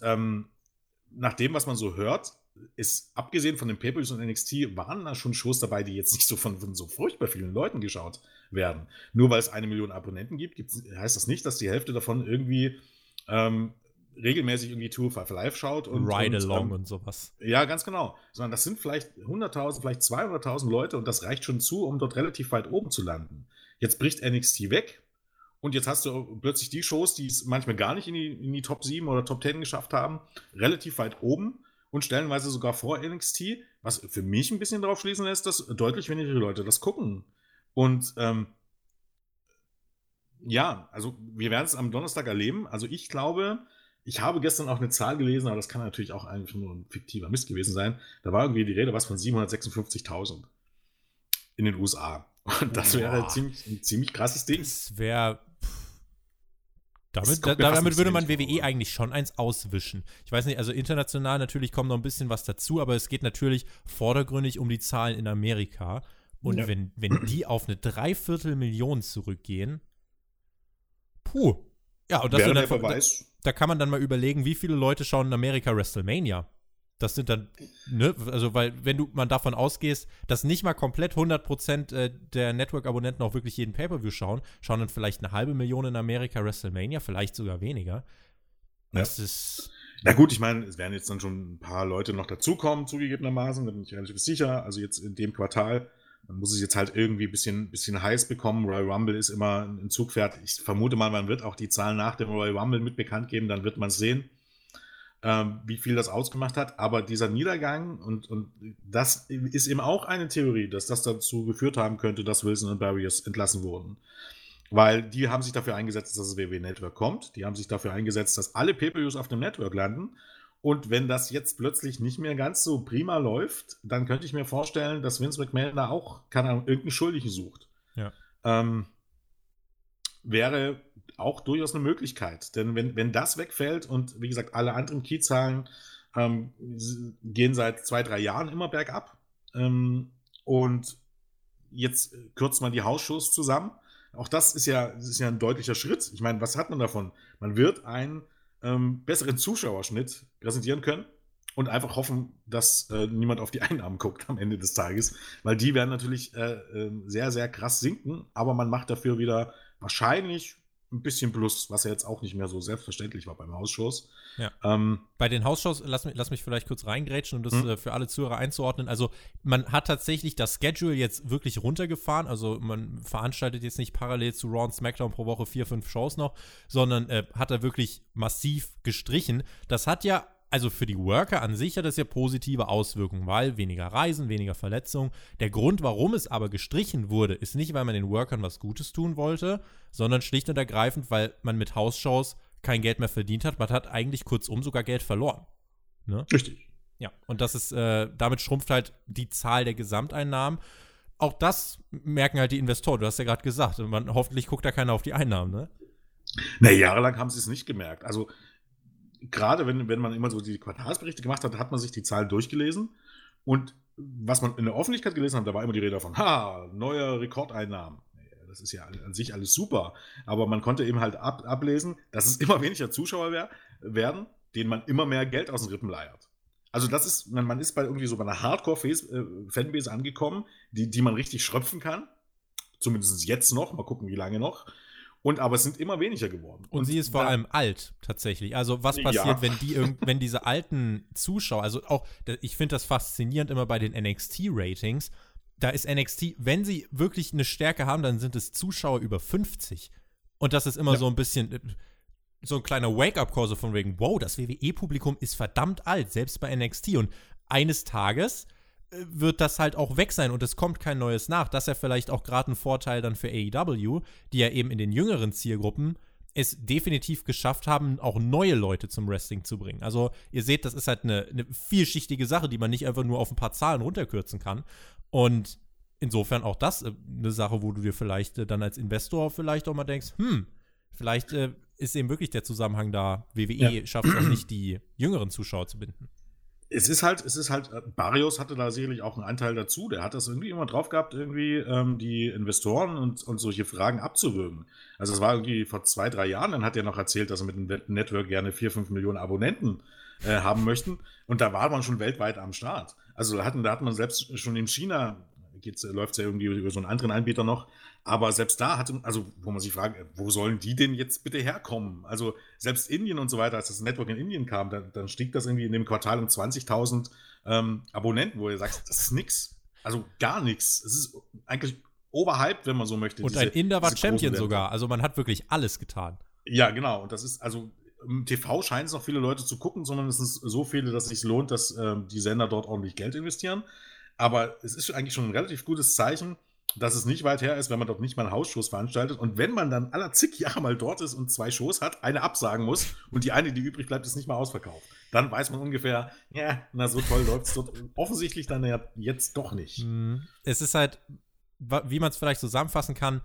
nach dem, was man so hört, ist, abgesehen von den Pay-Per-Views und NXT, waren da schon Shows dabei, die jetzt nicht so von so furchtbar vielen Leuten geschaut werden. Nur weil es 1 Million Abonnenten gibt, heißt das nicht, dass die Hälfte davon irgendwie regelmäßig irgendwie 205 Live schaut. Und Ride-Along und sowas. Ja, ganz genau. Sondern das sind vielleicht 100.000, vielleicht 200.000 Leute, und das reicht schon zu, um dort relativ weit oben zu landen. Jetzt bricht NXT weg. Und jetzt hast du plötzlich die Shows, die es manchmal gar nicht in die Top 7 oder Top 10 geschafft haben, relativ weit oben und stellenweise sogar vor NXT, was für mich ein bisschen darauf schließen lässt, dass deutlich weniger Leute das gucken. Und ja, also wir werden es am Donnerstag erleben. Also ich glaube, ich habe gestern auch eine Zahl gelesen, aber das kann natürlich auch einfach nur ein fiktiver Mist gewesen sein. Da war irgendwie die Rede was von 756.000 in den USA. Und das wäre ein ziemlich krasses Ding. Das wäre... Damit würde man WWE eigentlich schon eins auswischen. Ich weiß nicht, also international natürlich kommt noch ein bisschen was dazu, aber es geht natürlich vordergründig um die Zahlen in Amerika. Und ja, wenn die auf eine 3/4 Million zurückgehen, puh. Ja, und das wäre der Verweis. Da kann man dann mal überlegen, wie viele Leute schauen in Amerika WrestleMania. Das sind dann, ne, also weil, wenn man davon ausgehst, dass nicht mal komplett 100% der Network-Abonnenten auch wirklich jeden Pay-Per-View schauen dann vielleicht 500.000 in Amerika WrestleMania, vielleicht sogar weniger. Das ist. Na gut, ich meine, es werden jetzt dann schon ein paar Leute noch dazukommen, zugegebenermaßen, da bin ich relativ sicher. Also jetzt in dem Quartal, man muss es jetzt halt irgendwie ein bisschen heiß bekommen. Royal Rumble ist immer ein Zugpferd. Ich vermute mal, man wird auch die Zahlen nach dem Royal Rumble mit bekannt geben, dann wird man es sehen, wie viel das ausgemacht hat, aber dieser Niedergang, und das ist eben auch eine Theorie, dass das dazu geführt haben könnte, dass Wilson und Barrios entlassen wurden. Weil die haben sich dafür eingesetzt, dass das WWE-Network kommt, die haben sich dafür eingesetzt, dass alle Pay-Per-Views auf dem Network landen, und wenn das jetzt plötzlich nicht mehr ganz so prima läuft, dann könnte ich mir vorstellen, dass Vince McMahon da auch irgendeinen Schuldigen sucht. Ja. Wäre auch durchaus eine Möglichkeit. Denn wenn das wegfällt, und wie gesagt, alle anderen Key-Zahlen gehen seit 2-3 Jahren immer bergab, und jetzt kürzt man die Hausshows zusammen. Auch das ist ja ein deutlicher Schritt. Ich meine, was hat man davon? Man wird einen besseren Zuschauerschnitt präsentieren können und einfach hoffen, dass niemand auf die Einnahmen guckt am Ende des Tages, weil die werden natürlich sehr, sehr krass sinken, aber man macht dafür wieder wahrscheinlich ein bisschen Plus, was ja jetzt auch nicht mehr so selbstverständlich war beim Hausshows. Ja. Bei den Hausshows, lass mich vielleicht kurz reingrätschen, um das für alle Zuhörer einzuordnen. Also man hat tatsächlich das Schedule jetzt wirklich runtergefahren. Also man veranstaltet jetzt nicht parallel zu Raw und Smackdown pro Woche 4-5 Shows noch, sondern hat da wirklich massiv gestrichen. Das hat ja, also für die Worker an sich hat das ja positive Auswirkungen, weil weniger Reisen, weniger Verletzungen. Der Grund, warum es aber gestrichen wurde, ist nicht, weil man den Workern was Gutes tun wollte, sondern schlicht und ergreifend, weil man mit Hausshows kein Geld mehr verdient hat. Man hat eigentlich kurzum sogar Geld verloren. Ne? Richtig. Ja, und das ist, damit schrumpft halt die Zahl der Gesamteinnahmen. Auch das merken halt die Investoren. Du hast ja gerade gesagt, hoffentlich guckt da keiner auf die Einnahmen, ne? Na, jahrelang haben sie es nicht gemerkt. Also gerade wenn man immer so die Quartalsberichte gemacht hat, hat man sich die Zahlen durchgelesen. Und was man in der Öffentlichkeit gelesen hat, da war immer die Rede davon, neue Rekordeinnahmen. Das ist ja an sich alles super. Aber man konnte eben halt ablesen, dass es immer weniger Zuschauer werden, denen man immer mehr Geld aus den Rippen leiert. Also das ist, man ist bei irgendwie so bei einer Hardcore-Fanbase angekommen, die man richtig schröpfen kann. Zumindest jetzt noch, mal gucken, wie lange noch. Und aber es sind immer weniger geworden. Und sie ist vor allem alt, tatsächlich. Also was passiert, wenn diese alten Zuschauer, also auch, ich finde das faszinierend immer bei den NXT-Ratings, da ist NXT, wenn sie wirklich eine Stärke haben, dann sind es Zuschauer über 50. Und das ist immer so ein bisschen, so ein kleiner Wake-up-Call, so von wegen, wow, das WWE-Publikum ist verdammt alt, selbst bei NXT. Und eines Tages wird das halt auch weg sein und es kommt kein neues nach. Das ist ja vielleicht auch gerade ein Vorteil dann für AEW, die ja eben in den jüngeren Zielgruppen es definitiv geschafft haben, auch neue Leute zum Wrestling zu bringen. Also ihr seht, das ist halt eine vielschichtige Sache, die man nicht einfach nur auf ein paar Zahlen runterkürzen kann. Und insofern auch das eine Sache, wo du dir vielleicht dann als Investor vielleicht auch mal denkst, vielleicht ist eben wirklich der Zusammenhang da, WWE schafft es auch nicht, die jüngeren Zuschauer zu binden. Es ist halt, Barrios hatte da sicherlich auch einen Anteil dazu. Der hat das irgendwie immer drauf gehabt, irgendwie die Investoren und solche Fragen abzuwürgen. Also es war irgendwie vor 2-3 Jahren, dann hat er noch erzählt, dass er mit dem Network gerne 4-5 Millionen Abonnenten haben möchten. Und da war man schon weltweit am Start. Also da hat man selbst schon in China, läuft es ja irgendwie über so einen anderen Anbieter noch, aber selbst da hatte, also wo man sich fragt, wo sollen die denn jetzt bitte herkommen? Also selbst Indien und so weiter, als das Network in Indien kam, dann stieg das irgendwie in dem Quartal um 20.000 Abonnenten, wo ihr sagt, das ist nix, also gar nichts. Es ist eigentlich overhyped, wenn man so möchte. Und ein Inder war Champion sogar, also man hat wirklich alles getan. Ja, genau, und das ist, also im TV scheinen es noch viele Leute zu gucken, sondern es sind so viele, dass es sich lohnt, dass die Sender dort ordentlich Geld investieren. Aber es ist eigentlich schon ein relativ gutes Zeichen, dass es nicht weit her ist, wenn man dort nicht mal Hausshows veranstaltet. Und wenn man dann aller zig Jahre mal dort ist und 2 Shows hat, eine absagen muss und die eine, die übrig bleibt, ist nicht mal ausverkauft. Dann weiß man ungefähr, ja, na so toll läuft es dort offensichtlich dann ja jetzt doch nicht. Es ist halt, wie man es vielleicht zusammenfassen kann,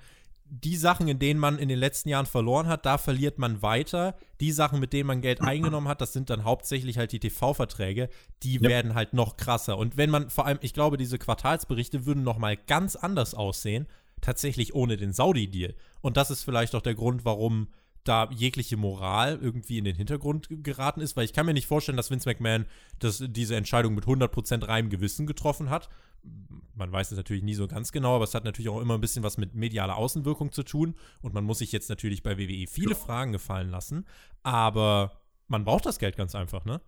die Sachen, in denen man in den letzten Jahren verloren hat, da verliert man weiter. Die Sachen, mit denen man Geld eingenommen hat, das sind dann hauptsächlich halt die TV-Verträge. Die werden halt noch krasser. Und wenn man vor allem, ich glaube, diese Quartalsberichte würden noch mal ganz anders aussehen, tatsächlich ohne den Saudi-Deal. Und das ist vielleicht auch der Grund, warum da jegliche Moral irgendwie in den Hintergrund geraten ist. Weil ich kann mir nicht vorstellen, dass Vince McMahon diese Entscheidung mit 100% reinem Gewissen getroffen hat. Man weiß es natürlich nie so ganz genau, aber es hat natürlich auch immer ein bisschen was mit medialer Außenwirkung zu tun. Und man muss sich jetzt natürlich bei WWE viele Fragen gefallen lassen. Aber man braucht das Geld ganz einfach, ne?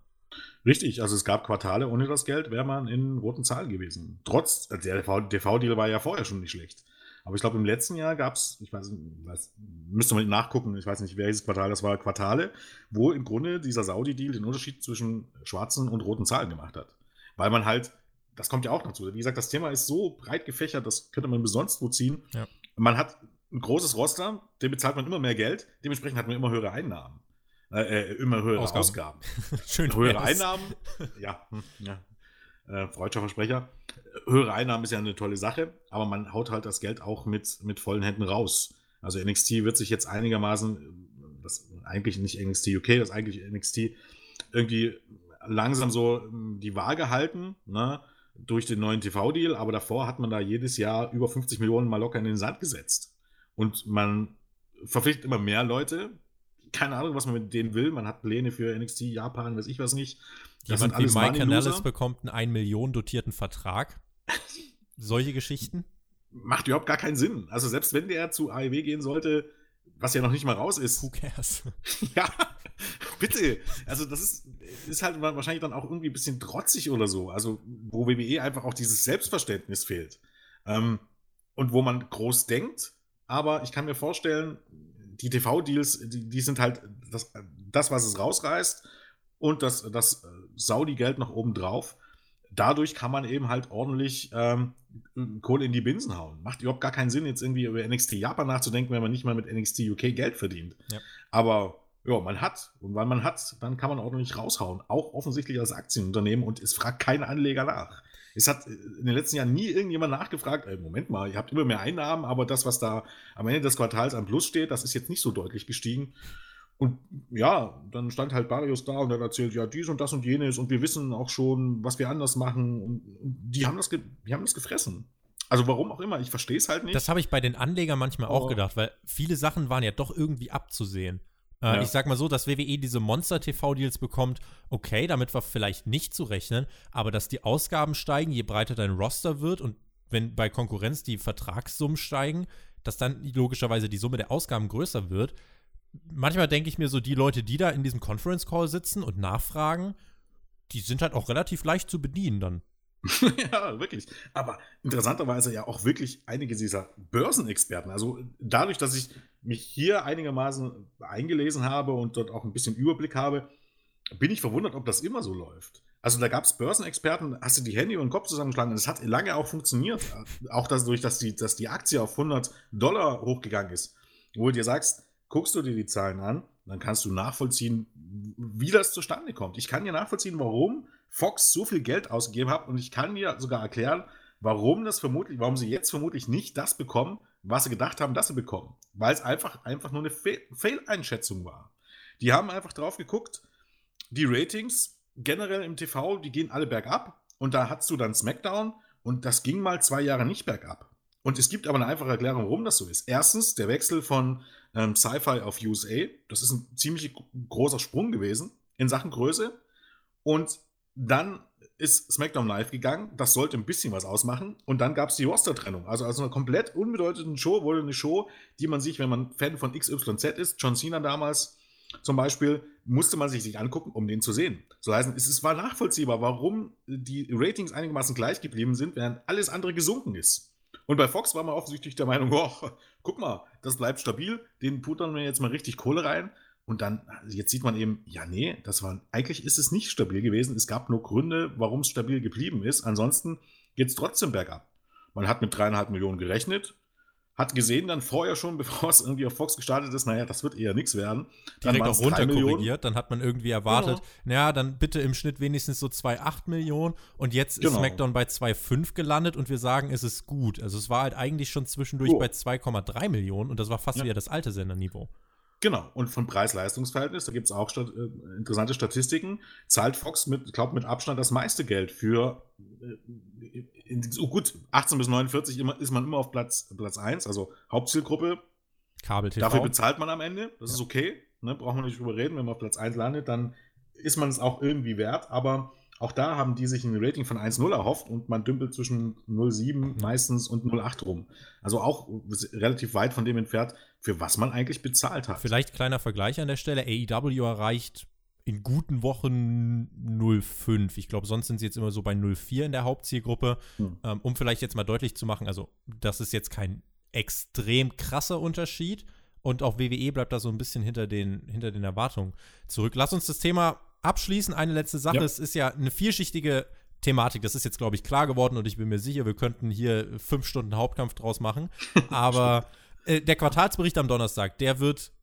Richtig, also es gab Quartale, ohne das Geld wäre man in roten Zahlen gewesen. Trotz, der TV-Deal war ja vorher schon nicht schlecht. Aber ich glaube, im letzten Jahr gab es, ich weiß nicht, müsste man nachgucken, ich weiß nicht, welches Quartal das war, Quartale, wo im Grunde dieser Saudi-Deal den Unterschied zwischen schwarzen und roten Zahlen gemacht hat. Weil man halt, das kommt ja auch dazu. Wie gesagt, das Thema ist so breit gefächert, das könnte man sonst wo ziehen. Ja. Man hat ein großes Roster, dem bezahlt man immer mehr Geld, dementsprechend hat man immer höhere Einnahmen. Immer höhere Ausgaben. Schön höhere Einnahmen. Ja. Freudscher Versprecher. Höhere Einnahmen ist ja eine tolle Sache, aber man haut halt das Geld auch mit vollen Händen raus. Also NXT wird sich jetzt einigermaßen, das eigentlich nicht NXT UK, das eigentlich NXT, irgendwie langsam so die Waage halten, ne? Durch den neuen TV-Deal, aber davor hat man da jedes Jahr über 50 Millionen mal locker in den Sand gesetzt. Und man verpflichtet immer mehr Leute. Keine Ahnung, was man mit denen will. Man hat Pläne für NXT, Japan, weiß ich was nicht. Das sind alles Mike Kanellis bekommt einen 1 Million dotierten Vertrag. Solche Geschichten. Macht überhaupt gar keinen Sinn. Also selbst wenn der zu AEW gehen sollte, was ja noch nicht mal raus ist. Who cares? Ja, bitte. Also das ist halt wahrscheinlich dann auch irgendwie ein bisschen trotzig oder so. Also wo WWE einfach auch dieses Selbstverständnis fehlt. Und wo man groß denkt. Aber ich kann mir vorstellen, die TV-Deals, die sind halt das, was es rausreißt. Und das Saudi-Geld noch oben drauf. Dadurch kann man eben halt ordentlich Kohle in die Binsen hauen. Macht überhaupt gar keinen Sinn, jetzt irgendwie über NXT Japan nachzudenken, wenn man nicht mal mit NXT UK Geld verdient. Ja. Aber ja, man hat. Und weil man hat, dann kann man ordentlich raushauen. Auch offensichtlich als Aktienunternehmen. Und es fragt kein Anleger nach. Es hat in den letzten Jahren nie irgendjemand nachgefragt, Moment mal, ihr habt immer mehr Einnahmen, aber das, was da am Ende des Quartals am Plus steht, das ist jetzt nicht so deutlich gestiegen. Und ja, dann stand halt Barrios da und hat erzählt, ja, dies und das und jenes und wir wissen auch schon, was wir anders machen. Und die haben das gefressen. Also warum auch immer, ich verstehe es halt nicht. Das habe ich bei den Anlegern manchmal auch gedacht, weil viele Sachen waren ja doch irgendwie abzusehen. Ich sag mal so, dass WWE diese Monster-TV-Deals bekommt, okay, damit war vielleicht nicht zu rechnen, aber dass die Ausgaben steigen, je breiter dein Roster wird und wenn bei Konkurrenz die Vertragssummen steigen, dass dann logischerweise die Summe der Ausgaben größer wird. Manchmal denke ich mir so, die Leute, die da in diesem Conference-Call sitzen und nachfragen, die sind halt auch relativ leicht zu bedienen dann. Ja, wirklich. Aber interessanterweise ja auch wirklich einige dieser Börsenexperten. Also dadurch, dass ich mich hier einigermaßen eingelesen habe und dort auch ein bisschen Überblick habe, bin ich verwundert, ob das immer so läuft. Also da gab es Börsenexperten, hast du die Hände über den Kopf zusammengeschlagen und es hat lange auch funktioniert. Auch dadurch, dass die Aktie auf $100 hochgegangen ist. Wo du dir sagst, guckst du dir die Zahlen an, dann kannst du nachvollziehen, wie das zustande kommt. Ich kann ja nachvollziehen, warum Fox so viel Geld ausgegeben hat und ich kann dir sogar erklären, warum sie jetzt vermutlich nicht das bekommen, was sie gedacht haben, dass sie bekommen. Weil es einfach nur eine Fehleinschätzung war. Die haben einfach drauf geguckt, die Ratings generell im TV, die gehen alle bergab und da hast du dann Smackdown und das ging mal 2 Jahre nicht bergab. Und es gibt aber eine einfache Erklärung, warum das so ist. Erstens, der Wechsel von Sci-Fi auf USA, das ist ein ziemlich großer Sprung gewesen in Sachen Größe und dann ist Smackdown live gegangen, das sollte ein bisschen was ausmachen und dann gab es die Roster-Trennung. Also eine komplett unbedeutende Show wurde eine Show, die man sich, wenn man Fan von XYZ ist, John Cena damals zum Beispiel, musste man sich angucken, um den zu sehen. So heißt, es war nachvollziehbar, warum die Ratings einigermaßen gleich geblieben sind, während alles andere gesunken ist. Und bei Fox war man offensichtlich der Meinung, oh, guck mal, das bleibt stabil, den puttern wir jetzt mal richtig Kohle rein. Und dann, jetzt sieht man eben, ja nee, eigentlich ist es nicht stabil gewesen. Es gab nur Gründe, warum es stabil geblieben ist. Ansonsten geht es trotzdem bergab. Man hat mit 3,5 Millionen gerechnet, hat gesehen dann vorher schon, bevor es irgendwie auf Fox gestartet ist, naja, das wird eher nichts werden. Dann direkt auch runterkorrigiert, dann hat man irgendwie erwartet, naja, dann bitte im Schnitt wenigstens so 2,8 Millionen und jetzt ist SmackDown bei 2,5 gelandet und wir sagen, es ist gut. Also es war halt eigentlich schon zwischendurch bei 2,3 Millionen und das war fast wieder das alte Senderniveau. Genau, und von Preis-Leistungs-Verhältnis, da gibt es auch interessante Statistiken, zahlt Fox mit Abstand das meiste Geld für, so gut, 18 bis 49 ist man immer auf Platz 1, also Hauptzielgruppe, Kabel-TV. Dafür bezahlt man am Ende, das ist okay, ne, braucht man nicht drüber reden, wenn man auf Platz 1 landet, dann ist man es auch irgendwie wert, aber auch da haben die sich ein Rating von 1,0 erhofft und man dümpelt zwischen 0,7 meistens und 0,8 rum. Also auch relativ weit von dem entfernt, für was man eigentlich bezahlt hat. Vielleicht kleiner Vergleich an der Stelle. AEW erreicht in guten Wochen 0,5. Ich glaube, sonst sind sie jetzt immer so bei 0,4 in der Hauptzielgruppe. Um vielleicht jetzt mal deutlich zu machen, also das ist jetzt kein extrem krasser Unterschied. Und auch WWE bleibt da so ein bisschen hinter den Erwartungen zurück. Lass uns das Thema abschließend eine letzte Sache. Ja. Es ist ja eine vielschichtige Thematik. Das ist jetzt, glaube ich, klar geworden und ich bin mir sicher, wir könnten hier 5 Stunden Hauptkampf draus machen. Aber der Quartalsbericht am Donnerstag, der wird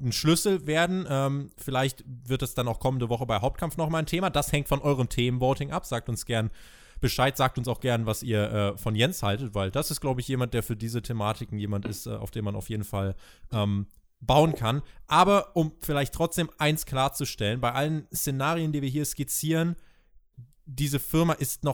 ein Schlüssel werden. Vielleicht wird es dann auch kommende Woche bei Hauptkampf nochmal ein Thema. Das hängt von eurem Themenvoting ab. Sagt uns gern Bescheid. Sagt uns auch gern, was ihr von Jens haltet, weil das ist, glaube ich, jemand, der für diese Thematiken jemand ist, auf den man auf jeden Fall bauen kann. Aber um vielleicht trotzdem eins klarzustellen, bei allen Szenarien, die wir hier skizzieren, diese Firma ist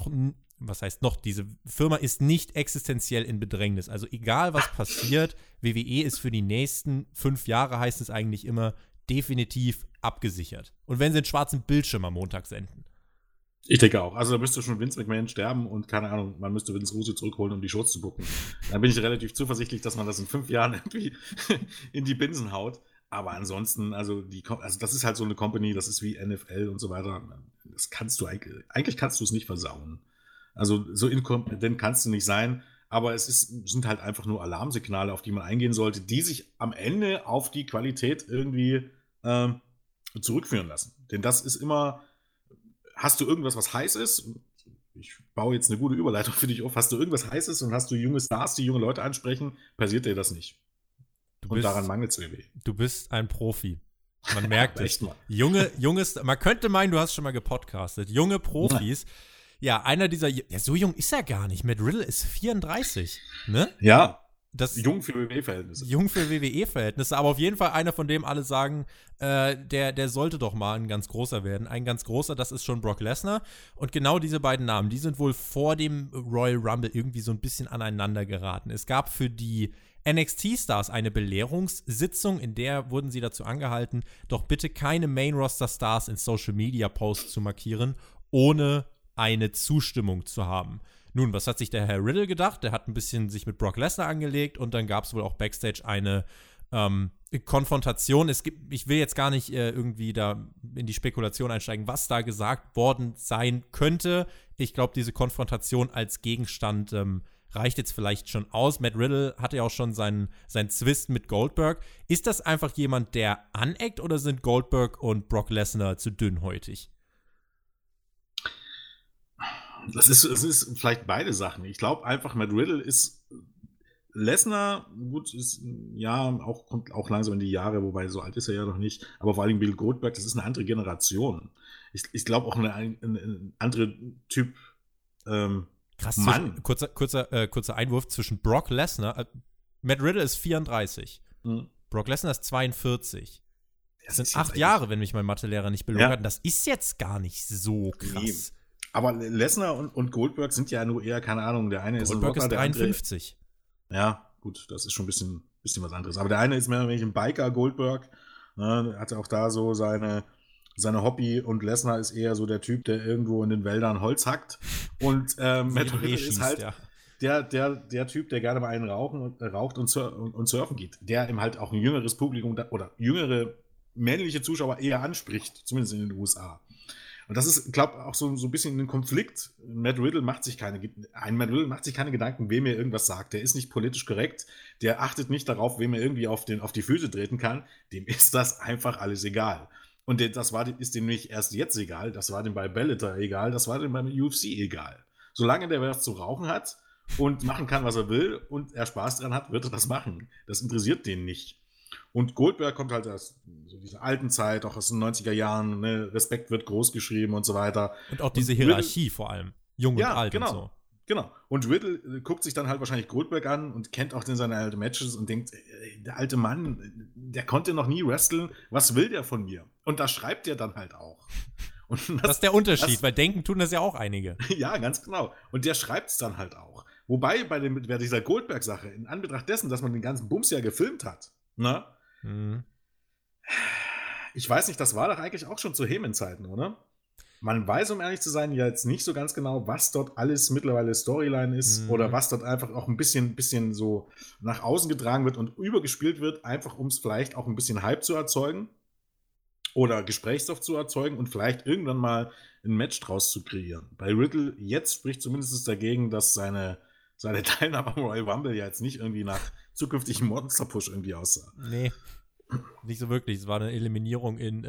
nicht existenziell in Bedrängnis. Also egal, was passiert, WWE ist für die nächsten 5 Jahre, heißt es eigentlich immer, definitiv abgesichert. Und wenn sie einen schwarzen Bildschirm am Montag senden. Ich denke auch. Also da müsste schon Vince McMahon sterben und keine Ahnung, man müsste Vince Russo zurückholen, um die Shows zu booken. Dann bin ich relativ zuversichtlich, dass man das in 5 Jahren irgendwie in die Binsen haut. Aber ansonsten, also das ist halt so eine Company, das ist wie NFL und so weiter. Das kannst du eigentlich kannst du es nicht versauen. Also so inkompetent kannst du nicht sein. Aber es sind halt einfach nur Alarmsignale, auf die man eingehen sollte, die sich am Ende auf die Qualität irgendwie zurückführen lassen. Denn das ist immer... Hast du irgendwas, was heiß ist? Ich baue jetzt eine gute Überleitung für dich auf. Hast du irgendwas Heißes und hast du junge Stars, die junge Leute ansprechen, passiert dir das nicht. Daran mangelt es WWE. Du bist ein Profi. Man merkt es. Man könnte meinen, du hast schon mal gepodcastet. Junge Profis. Ja, so jung ist er gar nicht. Matt Riddle ist 34. Ne? Ja. Das jung für WWE-Verhältnisse. Jung für WWE-Verhältnisse, aber auf jeden Fall einer, von dem alle sagen, der sollte doch mal ein ganz großer werden. Ein ganz großer, das ist schon Brock Lesnar. Und genau diese beiden Namen, die sind wohl vor dem Royal Rumble irgendwie so ein bisschen aneinander geraten. Es gab für die NXT-Stars eine Belehrungssitzung, in der wurden sie dazu angehalten, doch bitte keine Main-Roster-Stars in Social-Media-Posts zu markieren, ohne eine Zustimmung zu haben. Nun, was hat sich der Herr Riddle gedacht? Der hat ein bisschen sich mit Brock Lesnar angelegt und dann gab es wohl auch Backstage eine Konfrontation. Ich will jetzt gar nicht irgendwie da in die Spekulation einsteigen, was da gesagt worden sein könnte. Ich glaube, diese Konfrontation als Gegenstand reicht jetzt vielleicht schon aus. Matt Riddle hatte ja auch schon seinen Zwist mit Goldberg. Ist das einfach jemand, der aneckt, oder sind Goldberg und Brock Lesnar zu dünnhäutig? Das ist vielleicht beide Sachen. Ich glaube einfach, Matt Riddle ist Lesnar, gut, ist ja auch, kommt auch langsam in die Jahre, wobei so alt ist er ja noch nicht. Aber vor allem Bill Goldberg, das ist eine andere Generation. Ich glaube auch ein anderer Typ. Krass, Mann. Kurzer Einwurf zwischen Brock Lesnar. Matt Riddle ist 34. Mhm. Brock Lesnar ist 42. Das sind 8 Jahre, wenn mich mein Mathelehrer nicht belogen hat. Das ist jetzt gar nicht so krass. Nee. Aber Lesnar und Goldberg sind ja nur eher, keine Ahnung, der eine Goldberg ist Rocker, 53. Der andere, ja, gut, das ist schon ein bisschen was anderes. Aber der eine ist mehr oder weniger ein Biker, Goldberg, ne, hat auch da so seine Hobby, und Lesnar ist eher so der Typ, der irgendwo in den Wäldern Holz hackt. Und Matt Riddle ist halt der Typ, der gerne mal einen raucht und surfen geht. Der eben halt auch ein jüngeres Publikum oder jüngere männliche Zuschauer eher anspricht, zumindest in den USA. Und das ist, glaube ich, auch so ein bisschen ein Konflikt. Matt Riddle macht sich keine Gedanken, wem er irgendwas sagt. Der ist nicht politisch korrekt. Der achtet nicht darauf, wem er irgendwie auf die Füße treten kann. Dem ist das einfach alles egal. Und das ist dem nicht erst jetzt egal. Das war dem bei Bellator egal. Das war dem beim UFC egal. Solange der was zu rauchen hat und machen kann, was er will, und er Spaß dran hat, wird er das machen. Das interessiert den nicht. Und Goldberg kommt halt aus so dieser alten Zeit, auch aus den 90er Jahren, ne? Respekt wird groß geschrieben und so weiter. Und auch diese Hierarchie Riddle, vor allem, jung und alt, genau, und so. Genau. Und Riddle guckt sich dann halt wahrscheinlich Goldberg an und kennt auch seine alten Matches und denkt, der alte Mann, der konnte noch nie wrestlen, was will der von mir? Und das schreibt er dann halt auch. Und das ist der Unterschied, weil denken tun das ja auch einige. Ja, ganz genau. Und der schreibt es dann halt auch. Wobei bei dieser Goldberg-Sache, in Anbetracht dessen, dass man den ganzen Bums ja gefilmt hat, na? Mhm. Ich weiß nicht, das war doch eigentlich auch schon zu Heyman-Zeiten, oder? Man weiß, um ehrlich zu sein, ja jetzt nicht so ganz genau, was dort alles mittlerweile Storyline ist, oder was dort einfach auch ein bisschen so nach außen getragen wird und übergespielt wird, einfach um es vielleicht auch ein bisschen Hype zu erzeugen oder Gesprächsstoff zu erzeugen und vielleicht irgendwann mal ein Match draus zu kreieren. Bei Riddle jetzt spricht zumindest dagegen, dass seine Teilnahme am Royal Rumble ja jetzt nicht irgendwie nach zukünftigen Monster-Push irgendwie aussah. Nee, nicht so wirklich. Es war eine Eliminierung in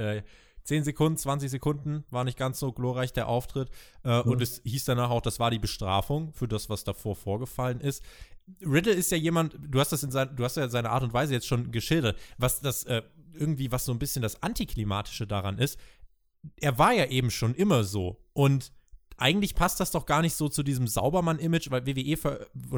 10 Sekunden, 20 Sekunden. War nicht ganz so glorreich, der Auftritt. Und es hieß danach auch, das war die Bestrafung für das, was davor vorgefallen ist. Riddle ist ja jemand, du hast ja seine Art und Weise jetzt schon geschildert, was das irgendwie, was so ein bisschen das Antiklimatische daran ist. Er war ja eben schon immer so. Und eigentlich passt das doch gar nicht so zu diesem Saubermann-Image, weil WWE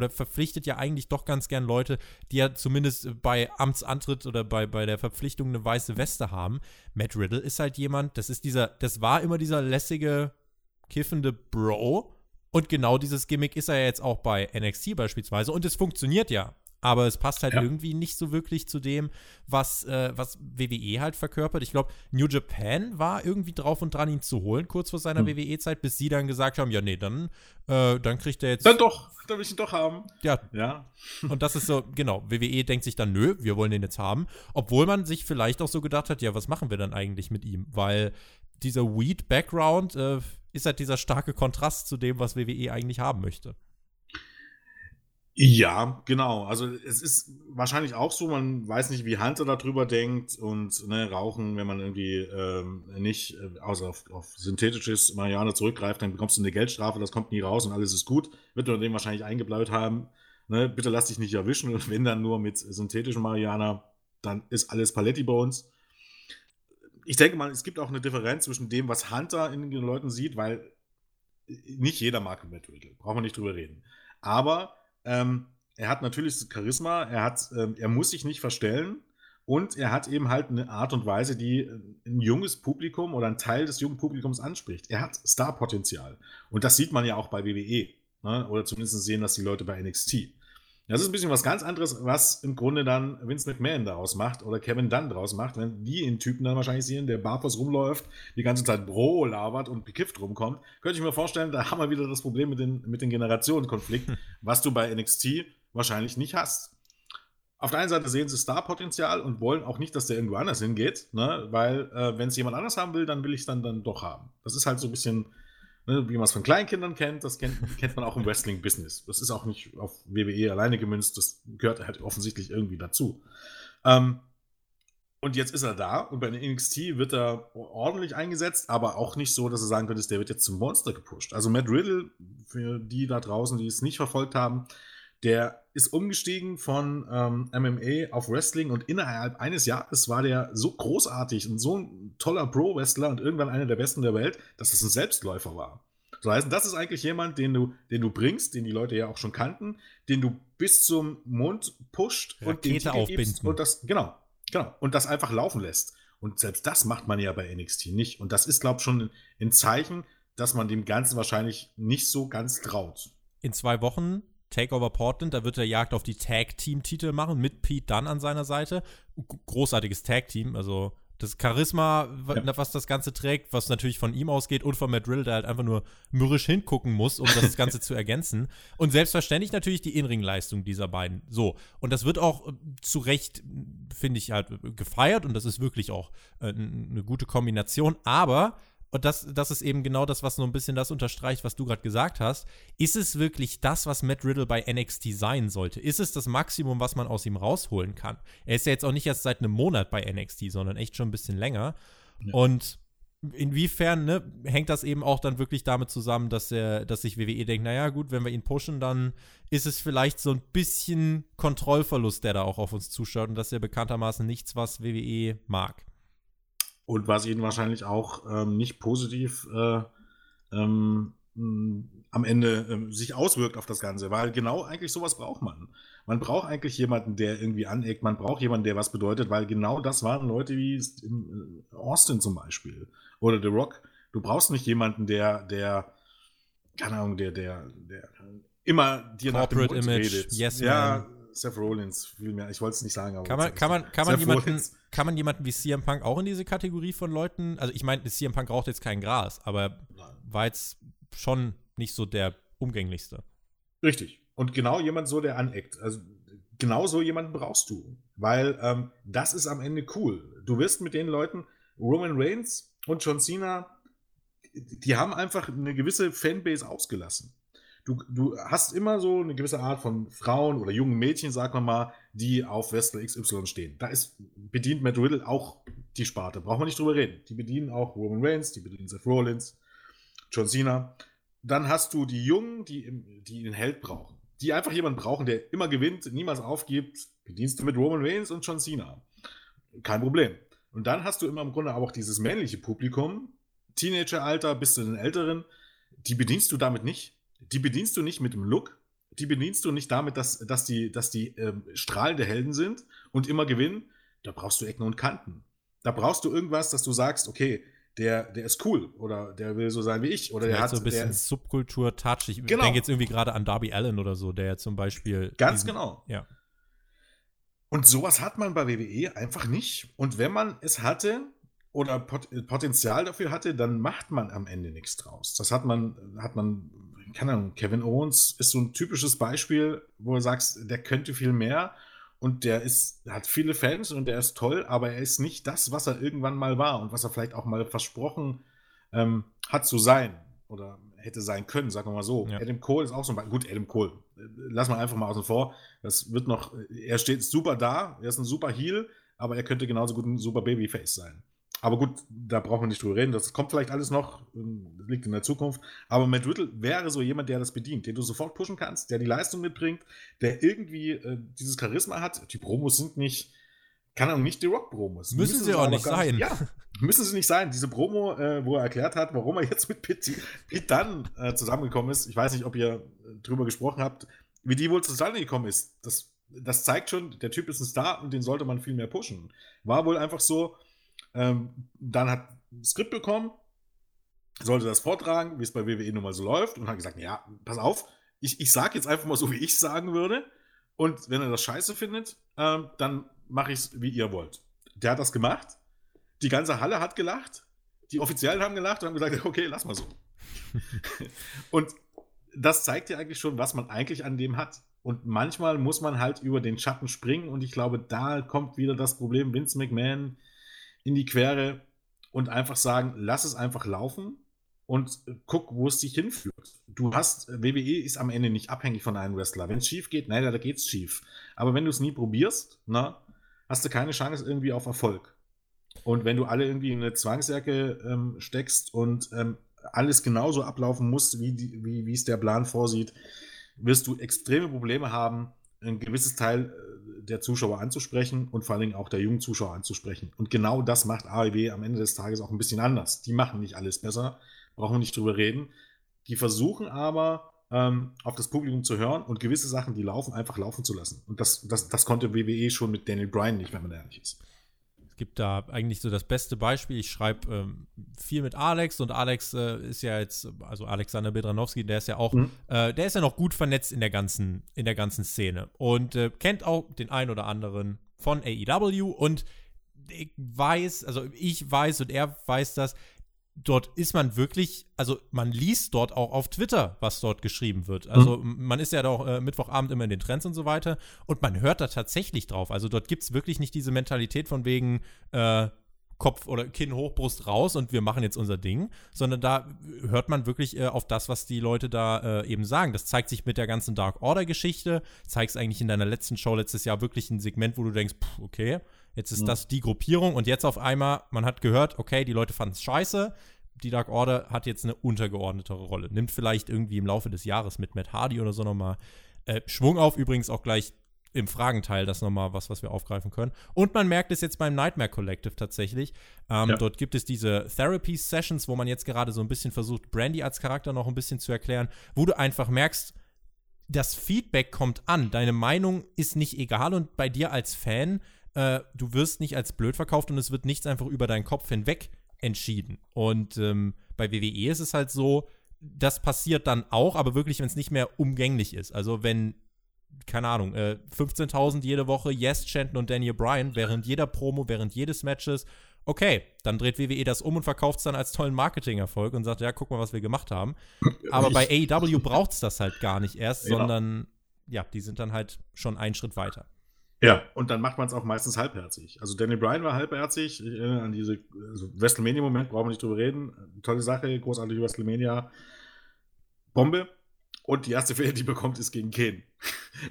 verpflichtet ja eigentlich doch ganz gern Leute, die ja zumindest bei Amtsantritt oder bei der Verpflichtung eine weiße Weste haben. Matt Riddle ist halt jemand, das war immer dieser lässige, kiffende Bro, und genau dieses Gimmick ist er ja jetzt auch bei NXT beispielsweise, und es funktioniert ja, aber es passt halt irgendwie nicht so wirklich zu dem, was WWE halt verkörpert. Ich glaube, New Japan war irgendwie drauf und dran, ihn zu holen, kurz vor seiner WWE-Zeit, bis sie dann gesagt haben, ja, nee, dann kriegt er jetzt Dann doch, dann will ich ihn doch haben. Ja. Und das ist so, genau, WWE denkt sich dann, nö, wir wollen den jetzt haben. Obwohl man sich vielleicht auch so gedacht hat, ja, was machen wir dann eigentlich mit ihm? Weil dieser Weed-Background ist halt dieser starke Kontrast zu dem, was WWE eigentlich haben möchte. Ja, genau. Also es ist wahrscheinlich auch so, man weiß nicht, wie Hunter darüber denkt, und ne, Rauchen, wenn man irgendwie nicht außer auf synthetisches Marihuana zurückgreift, dann bekommst du eine Geldstrafe, das kommt nie raus und alles ist gut. Wird man dem wahrscheinlich eingebläut haben. Ne, bitte lass dich nicht erwischen, und wenn dann nur mit synthetischem Marihuana, dann ist alles Paletti bei uns. Ich denke mal, es gibt auch eine Differenz zwischen dem, was Hunter in den Leuten sieht, weil nicht jeder mag Matt Riddle, brauchen wir nicht drüber reden. Aber er hat natürlich das Charisma, er muss sich nicht verstellen und er hat eben halt eine Art und Weise, die ein junges Publikum oder einen Teil des jungen Publikums anspricht. Er hat Starpotenzial und das sieht man ja auch bei WWE, ne? Oder zumindest sehen das die Leute bei NXT. Das ist ein bisschen was ganz anderes, was im Grunde dann Vince McMahon daraus macht oder Kevin Dunn daraus macht, wenn die den Typen dann wahrscheinlich sehen, der barfuß rumläuft, die ganze Zeit Bro labert und bekifft rumkommt. Könnte ich mir vorstellen, da haben wir wieder das Problem mit den Generationenkonflikten, was du bei NXT wahrscheinlich nicht hast. Auf der einen Seite sehen sie Starpotenzial und wollen auch nicht, dass der irgendwo anders hingeht, ne? Weil wenn es jemand anders haben will, dann will ich es dann doch haben. Das ist halt so ein bisschen... Wie man es von Kleinkindern kennt, das kennt man auch im Wrestling-Business. Das ist auch nicht auf WWE alleine gemünzt, das gehört halt offensichtlich irgendwie dazu. Und jetzt ist er da und bei NXT wird er ordentlich eingesetzt, aber auch nicht so, dass du sagen könntest, der wird jetzt zum Monster gepusht. Also Matt Riddle, für die da draußen, die es nicht verfolgt haben, der ist umgestiegen von MMA auf Wrestling und innerhalb eines Jahres war der so großartig und so ein toller Pro-Wrestler und irgendwann einer der Besten der Welt, dass das ein Selbstläufer war. So heißt, das ist eigentlich jemand, den du bringst, den die Leute ja auch schon kannten, den du bis zum Mond pusht und den Titel gibst und das genau und das einfach laufen lässt. Und selbst das macht man ja bei NXT nicht und das ist, glaube ich, schon ein Zeichen, dass man dem Ganzen wahrscheinlich nicht so ganz traut. In 2 Wochen Takeover Portland, da wird er Jagd auf die Tag-Team-Titel machen, mit Pete Dunne an seiner Seite. Großartiges Tag-Team, also das Charisma, ja, was das Ganze trägt, was natürlich von ihm ausgeht und von Matt Riddle, der halt einfach nur mürrisch hingucken muss, um das Ganze zu ergänzen. Und selbstverständlich natürlich die In-Ring-Leistung dieser beiden. So, und das wird auch zu Recht, finde ich, halt gefeiert und das ist wirklich auch eine gute Kombination, aber und das ist eben genau das, was so ein bisschen das unterstreicht, was du gerade gesagt hast. Ist es wirklich das, was Matt Riddle bei NXT sein sollte? Ist es das Maximum, was man aus ihm rausholen kann? Er ist ja jetzt auch nicht erst seit einem Monat bei NXT, sondern echt schon ein bisschen länger. Ja. Und inwiefern, ne, hängt das eben auch dann wirklich damit zusammen, dass sich WWE denkt, naja gut, wenn wir ihn pushen, dann ist es vielleicht so ein bisschen Kontrollverlust, der da auch auf uns zuschaut. Und das ist ja bekanntermaßen nichts, was WWE mag. Und was ihn wahrscheinlich auch nicht positiv am Ende sich auswirkt auf das Ganze. Weil genau eigentlich sowas braucht man. Man braucht eigentlich jemanden, der irgendwie aneckt. Man braucht jemanden, der was bedeutet. Weil genau das waren Leute wie Austin zum Beispiel. Oder The Rock. Du brauchst nicht jemanden, der immer dir nach dem Mund redet. Yes, ja, man. Seth Rollins, viel mehr. Ich wollte es nicht sagen, aber kann man jemanden wie CM Punk auch in diese Kategorie von Leuten, also ich meine, CM Punk raucht jetzt kein Gras, aber war jetzt schon nicht so der umgänglichste. Richtig. Und genau jemand so, der aneckt. Also genau so jemanden brauchst du, weil das ist am Ende cool. Du wirst mit den Leuten, Roman Reigns und John Cena, die haben einfach eine gewisse Fanbase ausgelassen. Du hast immer so eine gewisse Art von Frauen oder jungen Mädchen, sagen wir mal, die auf Wrestler XY stehen. Da bedient Matt Riddle auch die Sparte. Braucht man nicht drüber reden. Die bedienen auch Roman Reigns, die bedienen Seth Rollins, John Cena. Dann hast du die Jungen, die einen Held brauchen. Die einfach jemanden brauchen, der immer gewinnt, niemals aufgibt. Bedienst du mit Roman Reigns und John Cena. Kein Problem. Und dann hast du immer im Grunde aber auch dieses männliche Publikum. Teenageralter bis zu den Älteren. Die bedienst du damit nicht. Die bedienst du nicht mit dem Look, die bedienst du nicht damit, dass die strahlende Helden sind und immer gewinnen. Da brauchst du Ecken und Kanten. Da brauchst du irgendwas, dass du sagst, okay, der ist cool oder der will so sein wie ich. Oder der hat so ein bisschen Subkultur-Touch. Ich denke jetzt irgendwie gerade an Darby Allin oder so, der zum Beispiel. Ganz genau. Ja. Und sowas hat man bei WWE einfach nicht. Und wenn man es hatte oder Potenzial dafür hatte, dann macht man am Ende nichts draus. Das hat man keine Ahnung, Kevin Owens ist so ein typisches Beispiel, wo du sagst, der könnte viel mehr und der hat viele Fans und der ist toll, aber er ist nicht das, was er irgendwann mal war und was er vielleicht auch mal versprochen hat zu sein oder hätte sein können, sagen wir mal so. Ja. Adam Cole ist auch so ein Beispiel. Gut, Adam Cole, lass mal einfach mal außen vor. Das wird noch, er steht super da, er ist ein super Heel, aber er könnte genauso gut ein super Babyface sein. Aber gut, da brauchen wir nicht drüber reden. Das kommt vielleicht alles noch, liegt in der Zukunft. Aber Matt Riddle wäre so jemand, der das bedient, den du sofort pushen kannst, der die Leistung mitbringt, der irgendwie dieses Charisma hat. Die Promos sind nicht, kann auch nicht die Rock-Promos. Müssen sie auch nicht sein. Ja, müssen sie nicht sein. Diese Promo, wo er erklärt hat, warum er jetzt mit Pete Dunne zusammengekommen ist. Ich weiß nicht, ob ihr drüber gesprochen habt. wie die wohl zustande gekommen ist, das zeigt schon, der Typ ist ein Star und den sollte man viel mehr pushen. War wohl einfach so, dann hat ein Skript bekommen, sollte das vortragen, wie es bei WWE nun mal so läuft, und hat gesagt, ja, pass auf, ich sage jetzt einfach mal so, wie ich sagen würde, und wenn ihr das scheiße findet, dann mache ich es, wie ihr wollt. Der hat das gemacht, die ganze Halle hat gelacht, die Offiziellen haben gelacht und haben gesagt, okay, lass mal so. Und das zeigt ja eigentlich schon, was man eigentlich an dem hat. Und manchmal muss man halt über den Schatten springen, und ich glaube, da kommt wieder das Problem Vince McMahon in die Quere und einfach sagen, lass es einfach laufen und guck, wo es dich hinführt. WWE ist am Ende nicht abhängig von einem Wrestler. Wenn es schief geht, nein, da geht's schief. Aber wenn du es nie probierst, hast du keine Chance irgendwie auf Erfolg. Und wenn du alle irgendwie in eine Zwangsjacke steckst und alles genauso ablaufen muss, wie es der Plan vorsieht, wirst du extreme Probleme haben, ein gewisses Teil der Zuschauer anzusprechen und vor allen Dingen auch der jungen Zuschauer anzusprechen. Und genau das macht AEW am Ende des Tages auch ein bisschen anders. Die machen nicht alles besser, brauchen wir nicht drüber reden. Die versuchen aber, auf das Publikum zu hören und gewisse Sachen, die laufen, einfach laufen zu lassen. Und das konnte WWE schon mit Daniel Bryan nicht, wenn man ehrlich ist. Gibt da eigentlich so das beste Beispiel. Ich schreibe viel mit Alex, und Alex ist ja jetzt, also Alexander Bedranowski, der ist ja auch, der ist ja noch gut vernetzt in der ganzen Szene und kennt auch den einen oder anderen von AEW, und ich weiß und er weiß das, dort ist man wirklich, also man liest dort auch auf Twitter, was dort geschrieben wird. Also man ist ja da auch Mittwochabend immer in den Trends und so weiter, und man hört da tatsächlich drauf. Also dort gibt es wirklich nicht diese Mentalität von wegen Kopf oder Kinn hoch, Brust raus und wir machen jetzt unser Ding, sondern da hört man wirklich auf das, was die Leute da eben sagen. Das zeigt sich mit der ganzen Dark Order Geschichte, zeigst eigentlich in deiner letzten Show letztes Jahr wirklich ein Segment, wo du denkst, okay, jetzt ist das die Gruppierung, und jetzt auf einmal, man hat gehört, okay, die Leute fanden es scheiße, die Dark Order hat jetzt eine untergeordnetere Rolle. Nimmt vielleicht irgendwie im Laufe des Jahres mit Matt Hardy oder so nochmal Schwung auf, übrigens auch gleich im Fragenteil das nochmal was wir aufgreifen können. Und man merkt es jetzt beim Nightmare Collective tatsächlich. Dort gibt es diese Therapy-Sessions, wo man jetzt gerade so ein bisschen versucht, Brandy als Charakter noch ein bisschen zu erklären, wo du einfach merkst, das Feedback kommt an, deine Meinung ist nicht egal, und bei dir als Fan, du wirst nicht als blöd verkauft, und es wird nichts einfach über deinen Kopf hinweg entschieden. Und bei WWE ist es halt so, das passiert dann auch, aber wirklich, wenn es nicht mehr umgänglich ist. Also wenn, keine Ahnung, 15.000 jede Woche Yes chanten und Daniel Bryan während jeder Promo, während jedes Matches, okay, dann dreht WWE das um und verkauft es dann als tollen Marketingerfolg und sagt, ja, guck mal, was wir gemacht haben. Aber bei AEW braucht es das halt gar nicht erst, sondern ja, die sind dann halt schon einen Schritt weiter. Ja, und dann macht man es auch meistens halbherzig. Also Daniel Bryan war halbherzig, an diese WrestleMania-Moment, brauchen wir nicht drüber reden. Tolle Sache, großartige WrestleMania-Bombe. Und die erste Fehde, die bekommt, ist gegen Kane.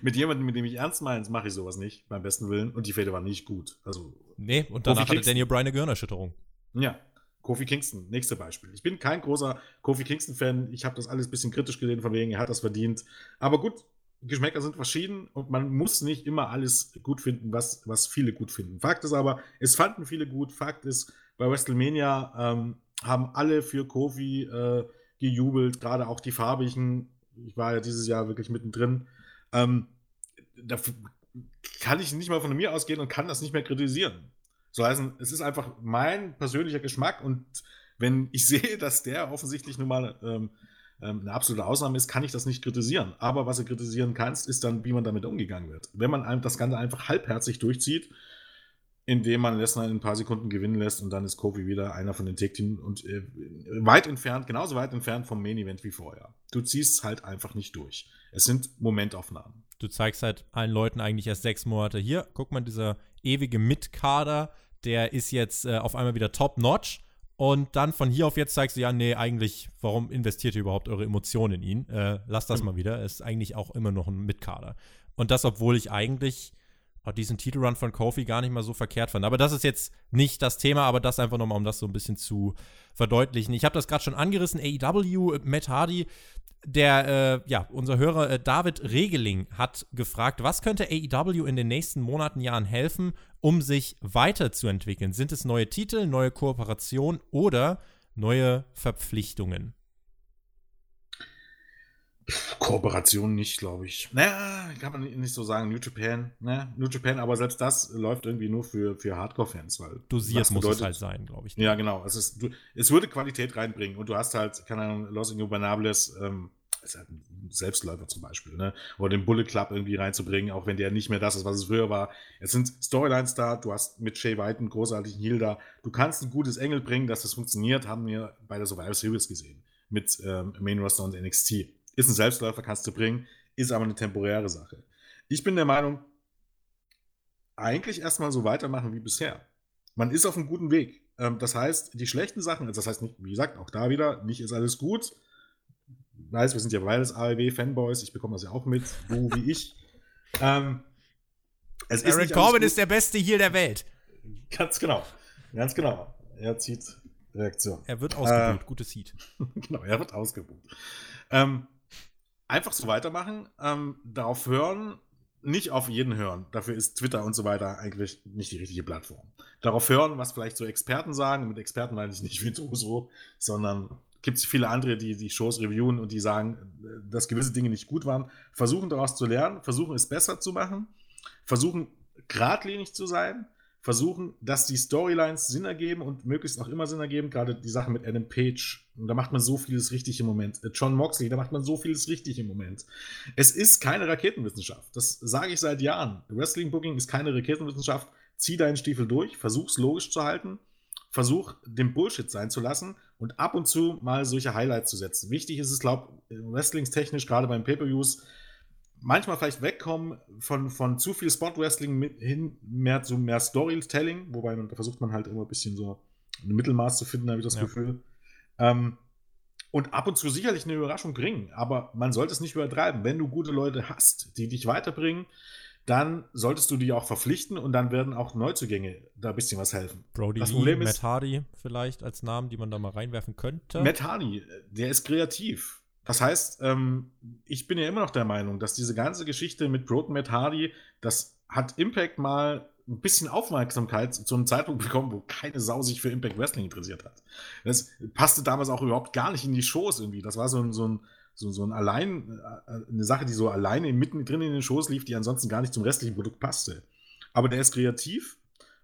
Mit jemandem, mit dem ich ernst meine, mache ich sowas nicht, beim besten Willen. Und die Fehde war nicht gut. Also, nee, und danach hatte Daniel Bryan eine Gehirnerschütterung. Ja, Kofi Kingston, nächstes Beispiel. Ich bin kein großer Kofi Kingston-Fan. Ich habe das alles ein bisschen kritisch gesehen, von wegen, er hat das verdient. Aber gut, Geschmäcker sind verschieden und man muss nicht immer alles gut finden, was viele gut finden. Fakt ist aber, es fanden viele gut. Fakt ist, bei WrestleMania haben alle für Kofi gejubelt, gerade auch die Farbigen. Ich war ja dieses Jahr wirklich mittendrin. Da kann ich nicht mal von mir ausgehen und kann das nicht mehr kritisieren. So heißen, es ist einfach mein persönlicher Geschmack, und wenn ich sehe, dass der offensichtlich nun mal eine absolute Ausnahme ist, kann ich das nicht kritisieren. Aber was du kritisieren kannst, ist dann, wie man damit umgegangen wird. Wenn man das Ganze einfach halbherzig durchzieht, indem man Lesnar in ein paar Sekunden gewinnen lässt, und dann ist Kofi wieder einer von den Tag-Team und weit entfernt, genauso weit entfernt vom Main-Event wie vorher. Du ziehst es halt einfach nicht durch. Es sind Momentaufnahmen. Du zeigst halt allen Leuten eigentlich erst 6 Monate hier. Guck mal, dieser ewige Mitkader, der ist jetzt auf einmal wieder top-notch. Und dann von hier auf jetzt zeigst du, ja, nee, eigentlich, warum investiert ihr überhaupt eure Emotionen in ihn? Lasst das mal wieder. Ist eigentlich auch immer noch ein Mitkader. Und das, obwohl ich eigentlich diesen Titelrun von Kofi gar nicht mal so verkehrt fand. Aber das ist jetzt nicht das Thema, aber das einfach nochmal, um das so ein bisschen zu verdeutlichen. Ich habe das gerade schon angerissen. AEW, Matt Hardy, der, unser Hörer David Regeling hat gefragt, was könnte AEW in den nächsten Monaten, Jahren helfen, um sich weiterzuentwickeln? Sind es neue Titel, neue Kooperationen oder neue Verpflichtungen? Kooperation nicht, glaube ich. Naja, kann man nicht so sagen. New Japan, ne? New Japan, aber selbst das läuft irgendwie nur für Hardcore-Fans, weil dosiert muss es halt sein, glaube ich. Ja, genau. Es würde Qualität reinbringen und du hast halt, keine Ahnung, Los Ingobernables, ist halt ein Selbstläufer zum Beispiel, ne? Oder den Bullet Club irgendwie reinzubringen, auch wenn der nicht mehr das ist, was es früher war. Es sind Storylines da, du hast mit Jay White einen großartigen Heel da. Du kannst ein gutes Engel bringen, dass das funktioniert, haben wir bei der Survivor Series gesehen. Mit Main Roster und NXT. Ist ein Selbstläufer, kannst du bringen, ist aber eine temporäre Sache. Ich bin der Meinung, eigentlich erstmal so weitermachen wie bisher. Man ist auf einem guten Weg. Das heißt, die schlechten Sachen, also das heißt, nicht, wie gesagt, auch da wieder, nicht ist alles gut. Nice, wir sind ja beides AEW-Fanboys, ich bekomme das ja auch mit, du wie ich. Eric Corbin ist der beste Heel der Welt. Ganz genau. Er zieht Reaktion. Er wird ausgebucht, gutes Heat. Genau, er wird ausgebucht. Einfach so weitermachen, darauf hören, nicht auf jeden hören. Dafür ist Twitter und so weiter eigentlich nicht die richtige Plattform. Darauf hören, was vielleicht so Experten sagen. Mit Experten meine ich nicht Vince Russo, sondern gibt es viele andere, die die Shows reviewen und die sagen, dass gewisse Dinge nicht gut waren. Versuchen daraus zu lernen, versuchen es besser zu machen, versuchen geradlinig zu sein, versuchen, dass die Storylines Sinn ergeben und möglichst auch immer Sinn ergeben, gerade die Sache mit Adam Page, da macht man so vieles richtig im Moment. Jon Moxley, da macht man so vieles richtig im Moment. Es ist keine Raketenwissenschaft, das sage ich seit Jahren. Wrestling-Booking ist keine Raketenwissenschaft, zieh deinen Stiefel durch, versuch's logisch zu halten, versuch, den Bullshit sein zu lassen und ab und zu mal solche Highlights zu setzen. Wichtig ist es, glaube ich, wrestlingstechnisch, gerade beim Pay-Per-Views, manchmal vielleicht wegkommen von zu viel Spot-Wrestling hin mehr zu mehr Storytelling, wobei da versucht man halt immer ein bisschen so ein Mittelmaß zu finden, habe ich das Gefühl. Und ab und zu sicherlich eine Überraschung bringen, aber man sollte es nicht übertreiben. Wenn du gute Leute hast, die dich weiterbringen, dann solltest du die auch verpflichten und dann werden auch Neuzugänge da ein bisschen was helfen. Brody Lee, Matt Hardy vielleicht als Namen, die man da mal reinwerfen könnte. Matt Hardy, der ist kreativ. Das heißt, ich bin ja immer noch der Meinung, dass diese ganze Geschichte mit Broken Matt Hardy, das hat Impact mal ein bisschen Aufmerksamkeit zu einem Zeitpunkt bekommen, wo keine Sau sich für Impact Wrestling interessiert hat. Das passte damals auch überhaupt gar nicht in die Shows irgendwie. Das war eine Sache, die so alleine mittendrin in den Shows lief, die ansonsten gar nicht zum restlichen Produkt passte. Aber der ist kreativ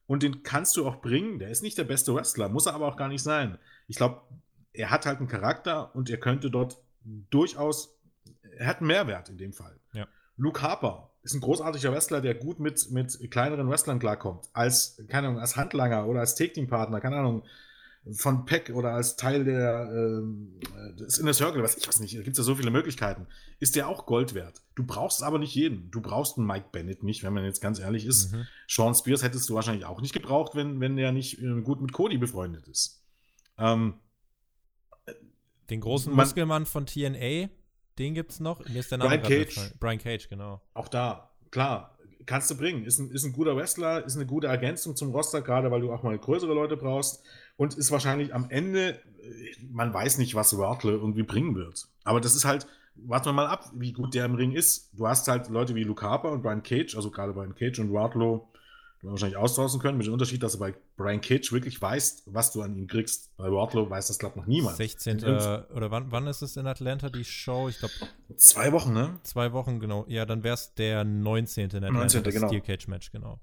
und den kannst du auch bringen. Der ist nicht der beste Wrestler, muss er aber auch gar nicht sein. Ich glaube, er hat halt einen Charakter und er könnte dort durchaus, er hat einen Mehrwert in dem Fall. Ja. Luke Harper ist ein großartiger Wrestler, der gut mit kleineren Wrestlern klarkommt. Als Handlanger oder als Tag-Team-Partner, von Pack oder als Teil des Inner Circle, ich weiß nicht, da gibt es ja so viele Möglichkeiten. Ist der auch Gold wert? Du brauchst aber nicht jeden. Du brauchst einen Mike Bennett nicht, wenn man jetzt ganz ehrlich ist. Mhm. Sean Spears hättest du wahrscheinlich auch nicht gebraucht, wenn der nicht gut mit Cody befreundet ist. Den großen Muskelmann von TNA, den gibt's noch. Mir ist der Name Brian Cage, genau. Auch da, klar, kannst du bringen. Ist ein guter Wrestler, ist eine gute Ergänzung zum Roster, gerade weil du auch mal größere Leute brauchst. Und ist wahrscheinlich am Ende, man weiß nicht, was Wardlow irgendwie bringen wird. Aber das ist halt, warten wir mal ab, wie gut der im Ring ist. Du hast halt Leute wie Luke Harper und Brian Cage, also gerade Brian Cage und Wardlow, die wir wahrscheinlich austauschen können, mit dem Unterschied, dass du bei Brian Cage wirklich weißt, was du an ihm kriegst. Bei Wardlow weiß das, glaube ich, noch niemand. 16. Oder wann ist es in Atlanta, die Show? Ich glaube 2 Wochen, ne? 2 Wochen, genau. Ja, dann wäre es der 19. in Atlanta, 19., das genau. Steel Cage Match, genau.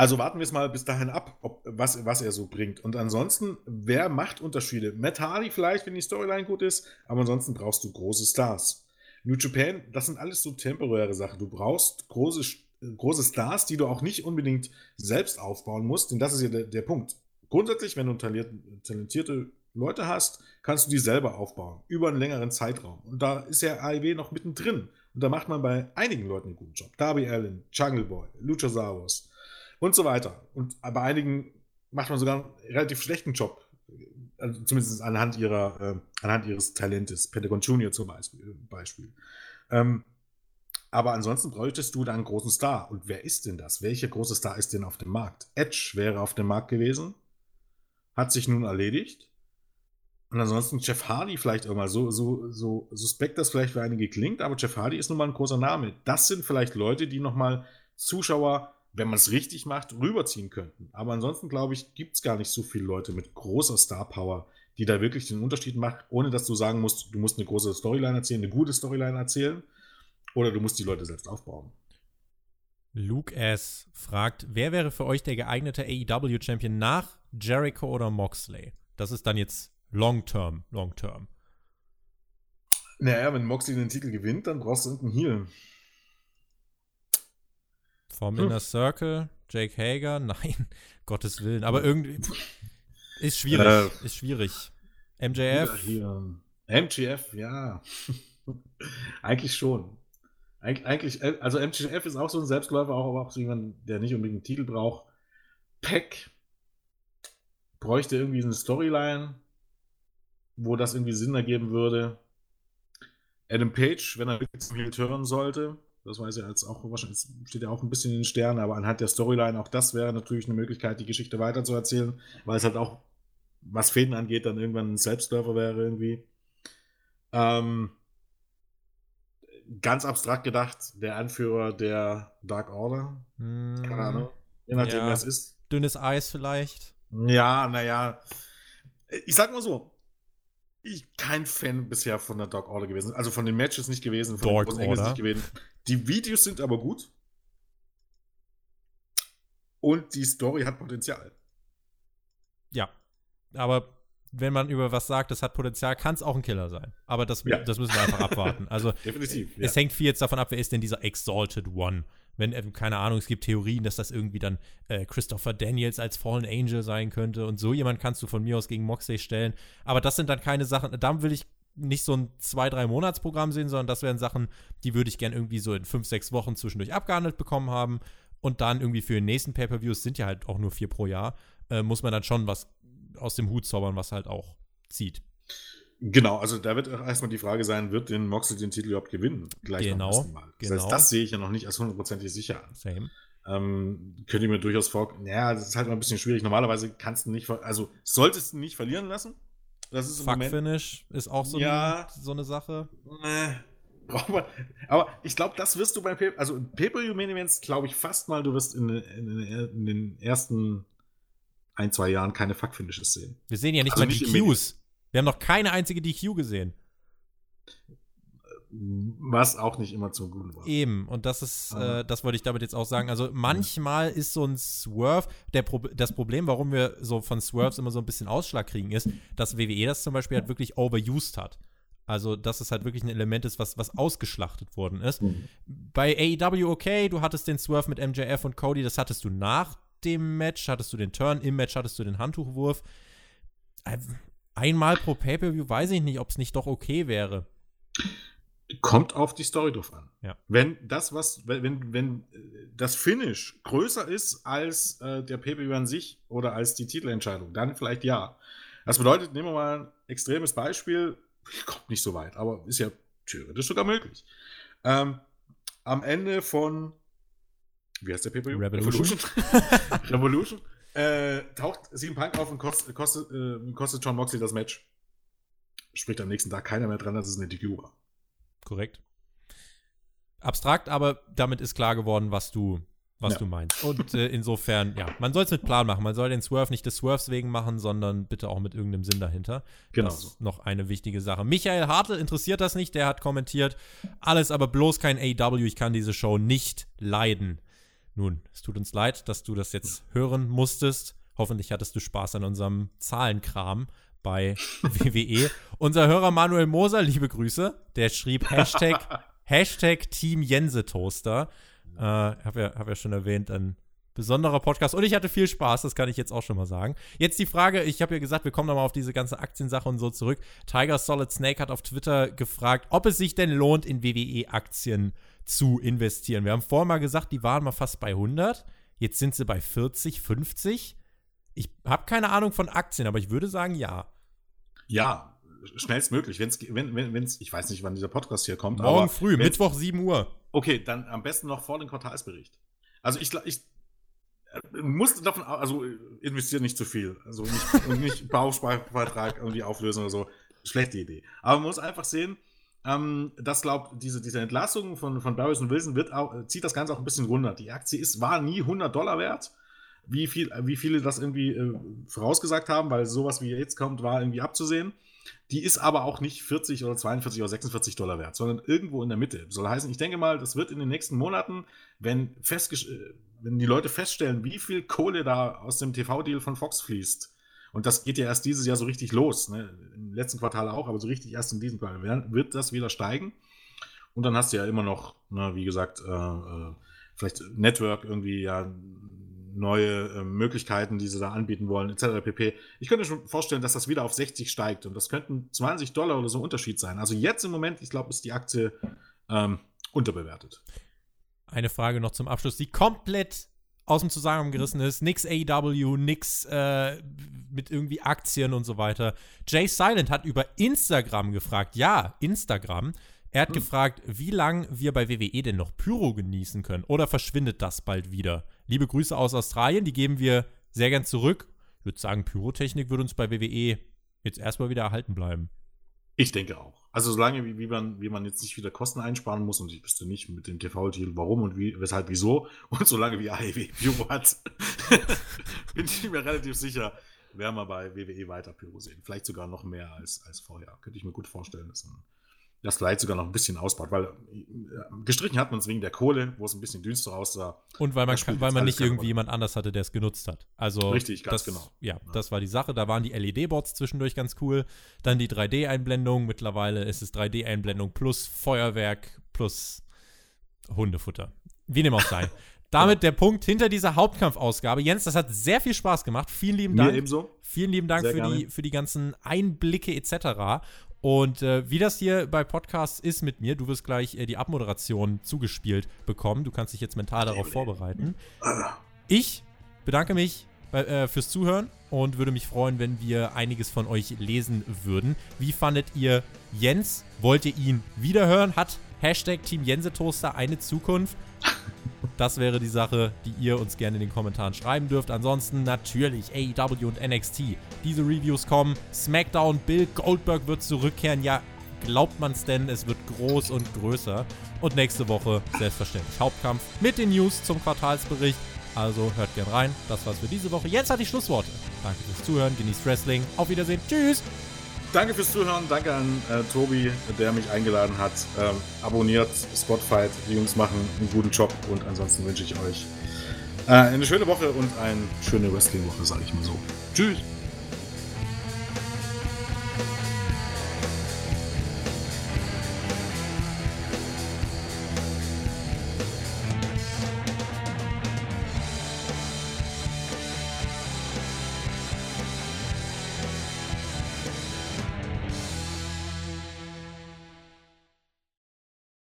Also warten wir es mal bis dahin ab, was er so bringt. Und ansonsten, wer macht Unterschiede? Matt Hardy vielleicht, wenn die Storyline gut ist, aber ansonsten brauchst du große Stars. New Japan, das sind alles so temporäre Sachen. Du brauchst große Stars, die du auch nicht unbedingt selbst aufbauen musst, denn das ist ja der Punkt. Grundsätzlich, wenn du talentierte Leute hast, kannst du die selber aufbauen, über einen längeren Zeitraum. Und da ist ja AEW noch mittendrin. Und da macht man bei einigen Leuten einen guten Job. Darby Allin, Jungle Boy, Luchasaurus und so weiter. Und bei einigen macht man sogar einen relativ schlechten Job, also zumindest anhand ihres Talentes. Pentagon Junior zum Beispiel. Aber ansonsten bräuchtest du da einen großen Star. Und wer ist denn das? Welcher große Star ist denn auf dem Markt? Edge wäre auf dem Markt gewesen, hat sich nun erledigt. Und ansonsten Jeff Hardy vielleicht irgendwann. So suspekt das vielleicht für einige klingt, aber Jeff Hardy ist nun mal ein großer Name. Das sind vielleicht Leute, die nochmal Zuschauer, wenn man es richtig macht, rüberziehen könnten. Aber ansonsten, glaube ich, gibt es gar nicht so viele Leute mit großer Star-Power, die da wirklich den Unterschied macht, ohne dass du sagen musst, du musst eine große Storyline erzählen, eine gute Storyline erzählen, oder du musst die Leute selbst aufbauen. Luke S. fragt, wer wäre für euch der geeignete AEW-Champion nach Jericho oder Moxley? Das ist dann jetzt long-term. Naja, wenn Moxley den Titel gewinnt, dann brauchst du irgendeinen Heel. Vom Inner Circle, Jake Hager, nein, Gottes Willen, aber irgendwie ist schwierig. MJF? MJF, ja. Eigentlich schon. Also MJF ist auch so ein Selbstläufer, aber auch so jemand, der nicht unbedingt einen Titel braucht. Pack bräuchte irgendwie eine Storyline, wo das irgendwie Sinn ergeben würde. Adam Page, wenn er zum Heel turnen sollte, das weiß ja jetzt auch, wahrscheinlich steht ja auch ein bisschen in den Sternen, aber anhand der Storyline, auch das wäre natürlich eine Möglichkeit, die Geschichte weiterzuerzählen, weil es halt auch, was Fäden angeht, dann irgendwann ein Selbstläufer wäre irgendwie. Ganz abstrakt gedacht, der Anführer der Dark Order. Keine Ahnung. Je nachdem, wer es ist. Dünnes Eis vielleicht. Ja, naja. Ich sag mal so, ich kein Fan bisher von der Dark Order gewesen. Also von den Matches nicht gewesen, von Dark den Order nicht gewesen. Die Videos sind aber gut. Und die Story hat Potenzial. Ja, aber wenn man über was sagt, das hat Potenzial, kann es auch ein Killer sein. Aber das müssen wir einfach abwarten. Also definitiv, ja. Es hängt viel jetzt davon ab, wer ist denn dieser Exalted One? Wenn, keine Ahnung, es gibt Theorien, dass das irgendwie dann Christopher Daniels als Fallen Angel sein könnte und so jemand kannst du von mir aus gegen Moxley stellen. Aber das sind dann keine Sachen, da will ich nicht so ein 2-3-Monats-Programm sehen, sondern das wären Sachen, die würde ich gern irgendwie so in 5-6 Wochen zwischendurch abgehandelt bekommen haben und dann irgendwie für den nächsten Pay-Per-Views, sind ja halt auch nur 4 pro Jahr, muss man dann schon was aus dem Hut zaubern, was halt auch zieht. Genau, also da wird erstmal die Frage sein, wird denn Moxley den Titel überhaupt gewinnen? Gleich genau, beim ersten Mal. Das heißt, das sehe ich ja noch nicht als hundertprozentig sicher an. Same. Könnt ihr mir durchaus vorstellen, naja, das ist halt mal ein bisschen schwierig. Normalerweise kannst du nicht, also solltest du nicht verlieren lassen. Das ist im Moment. Fuck-Finish ist auch so, ja, so eine Sache. Braucht man. Aber ich glaube, das wirst du bei Pay-Per-View-Main-Events, glaube ich fast mal, du wirst in den ersten 1-2 Jahren keine Fuck-Finishes sehen. Wir sehen ja nicht also mal die DQs. Wir haben noch keine einzige DQ gesehen. Was auch nicht immer zum Guten war. Eben, und das ist, das wollte ich damit jetzt auch sagen. Also manchmal ist so ein Swerve, das Problem, warum wir so von Swerves immer so ein bisschen Ausschlag kriegen, ist, dass WWE das zum Beispiel halt wirklich overused hat. Also, dass es halt wirklich ein Element ist, was ausgeschlachtet worden ist. Bei AEW, okay, du hattest den Swerve mit MJF und Cody, das hattest du nach dem Match, hattest du den Turn, im Match hattest du den Handtuchwurf. Einmal pro Pay-Per-View, weiß ich nicht, ob es nicht doch okay wäre. Kommt auf die Story drauf an. Ja. Wenn das Finish größer ist als der Pay-Per-View an sich oder als die Titelentscheidung, dann vielleicht ja. Das bedeutet, nehmen wir mal ein extremes Beispiel, kommt nicht so weit, aber ist ja theoretisch sogar möglich. Am Ende von, wie heißt der Pay-Per-View? Revolution. Taucht CM Punk auf und kostet Jon Moxley das Match. Spricht am nächsten Tag keiner mehr dran, dass es eine DQ war. Korrekt. Abstrakt, aber damit ist klar geworden, was du meinst. Und insofern, ja, man soll es mit Plan machen. Man soll den Swerve nicht des Swerves wegen machen, sondern bitte auch mit irgendeinem Sinn dahinter. Genau. Das ist noch eine wichtige Sache. Michael Hartl interessiert das nicht. Der hat kommentiert, alles aber bloß kein AEW. Ich kann diese Show nicht leiden. Nun, es tut uns leid, dass du das jetzt hören musstest. Hoffentlich hattest du Spaß an unserem Zahlenkram bei WWE. Unser Hörer Manuel Moser, liebe Grüße, der schrieb Hashtag Team Jensetoaster. Hab ja schon erwähnt, ein besonderer Podcast. Und ich hatte viel Spaß, das kann ich jetzt auch schon mal sagen. Jetzt die Frage, ich habe ja gesagt, wir kommen nochmal auf diese ganze Aktiensache und so zurück. Tiger Solid Snake hat auf Twitter gefragt, ob es sich denn lohnt, in WWE-Aktien zu investieren. Wir haben vorher mal gesagt, die waren mal fast bei 100. Jetzt sind sie bei 40, 50. Ich habe keine Ahnung von Aktien, aber ich würde sagen, ja. Ja, schnellstmöglich. Wenn's, ich weiß nicht, wann dieser Podcast hier kommt. Morgen aber früh, Mittwoch, 7 Uhr. Okay, dann am besten noch vor dem Quartalsbericht. Also ich muss davon, also investiere nicht zu viel. Also nicht Bausparvertrag irgendwie auflösen oder so. Schlechte Idee. Aber man muss einfach sehen, das glaubt, diese Entlassung von Barrios und Wilson zieht das Ganze auch ein bisschen runter. Die Aktie war nie $100 wert. wie viele das irgendwie vorausgesagt haben, weil sowas wie jetzt kommt, war irgendwie abzusehen. Die ist aber auch nicht 40 oder 42 oder 46 $46 wert, sondern irgendwo in der Mitte. Soll heißen, ich denke mal, das wird in den nächsten Monaten, wenn die Leute feststellen, wie viel Kohle da aus dem TV-Deal von Fox fließt, und das geht ja erst dieses Jahr so richtig los, ne? Im letzten Quartal auch, aber so richtig erst in diesem Quartal, wird das wieder steigen. Und dann hast du ja immer noch, ne, wie gesagt, vielleicht Network irgendwie, ja, neue Möglichkeiten, die sie da anbieten wollen, etc. pp. Ich könnte mir schon vorstellen, dass das wieder auf 60 steigt und das könnten $20 oder so Unterschied sein. Also jetzt im Moment, ich glaube, ist die Aktie unterbewertet. Eine Frage noch zum Abschluss, die komplett aus dem Zusammenhang gerissen ist. Nix AEW, nix mit irgendwie Aktien und so weiter. Jay Silent hat über Instagram gefragt. Ja, Instagram. Er hat gefragt, wie lange wir bei WWE denn noch Pyro genießen können. Oder verschwindet das bald wieder? Liebe Grüße aus Australien, die geben wir sehr gern zurück. Ich würde sagen, Pyrotechnik wird uns bei WWE jetzt erstmal wieder erhalten bleiben. Ich denke auch. Also solange wie man jetzt nicht wieder Kosten einsparen muss, und ich wüsste nicht mit dem TV-Titel warum und wie, weshalb, wieso, und solange wie AEW Pyro hat, bin ich mir relativ sicher, werden wir bei WWE weiter Pyro sehen. Vielleicht sogar noch mehr als vorher. Könnte ich mir gut vorstellen, dass man das vielleicht sogar noch ein bisschen ausbaut, weil gestrichen hat man es wegen der Kohle, wo es ein bisschen düster aussah. Und weil man nicht irgendwie jemand anders hatte, der es genutzt hat. Also richtig, ganz genau. Ja, das war die Sache. Da waren die LED-Boards zwischendurch ganz cool. Dann die 3D-Einblendung. Mittlerweile ist es 3D-Einblendung plus Feuerwerk plus Hundefutter. Wie dem auch sei. Damit der Punkt hinter dieser Hauptkampfausgabe. Jens, das hat sehr viel Spaß gemacht. Vielen lieben Dank. Mir ebenso. Vielen lieben Dank für die ganzen Einblicke etc. Und wie das hier bei Podcasts ist mit mir, du wirst gleich die Abmoderation zugespielt bekommen. Du kannst dich jetzt mental darauf vorbereiten. Ich bedanke mich fürs Zuhören und würde mich freuen, wenn wir einiges von euch lesen würden. Wie fandet ihr Jens? Wollt ihr ihn wiederhören? Hat #TeamJensetoaster eine Zukunft? Das wäre die Sache, die ihr uns gerne in den Kommentaren schreiben dürft. Ansonsten natürlich AEW und NXT. Diese Reviews kommen. Smackdown, Bill Goldberg wird zurückkehren. Ja, glaubt man's denn? Es wird groß und größer. Und nächste Woche selbstverständlich Hauptkampf mit den News zum Quartalsbericht. Also hört gern rein. Das war's für diese Woche. Jetzt hatte ich Schlussworte. Danke fürs Zuhören. Genießt Wrestling. Auf Wiedersehen. Tschüss. Danke fürs Zuhören, danke an Tobi, der mich eingeladen hat. Abonniert Spotify, die Jungs machen einen guten Job, und ansonsten wünsche ich euch eine schöne Woche und eine schöne Wrestling-Woche, sage ich mal so. Tschüss!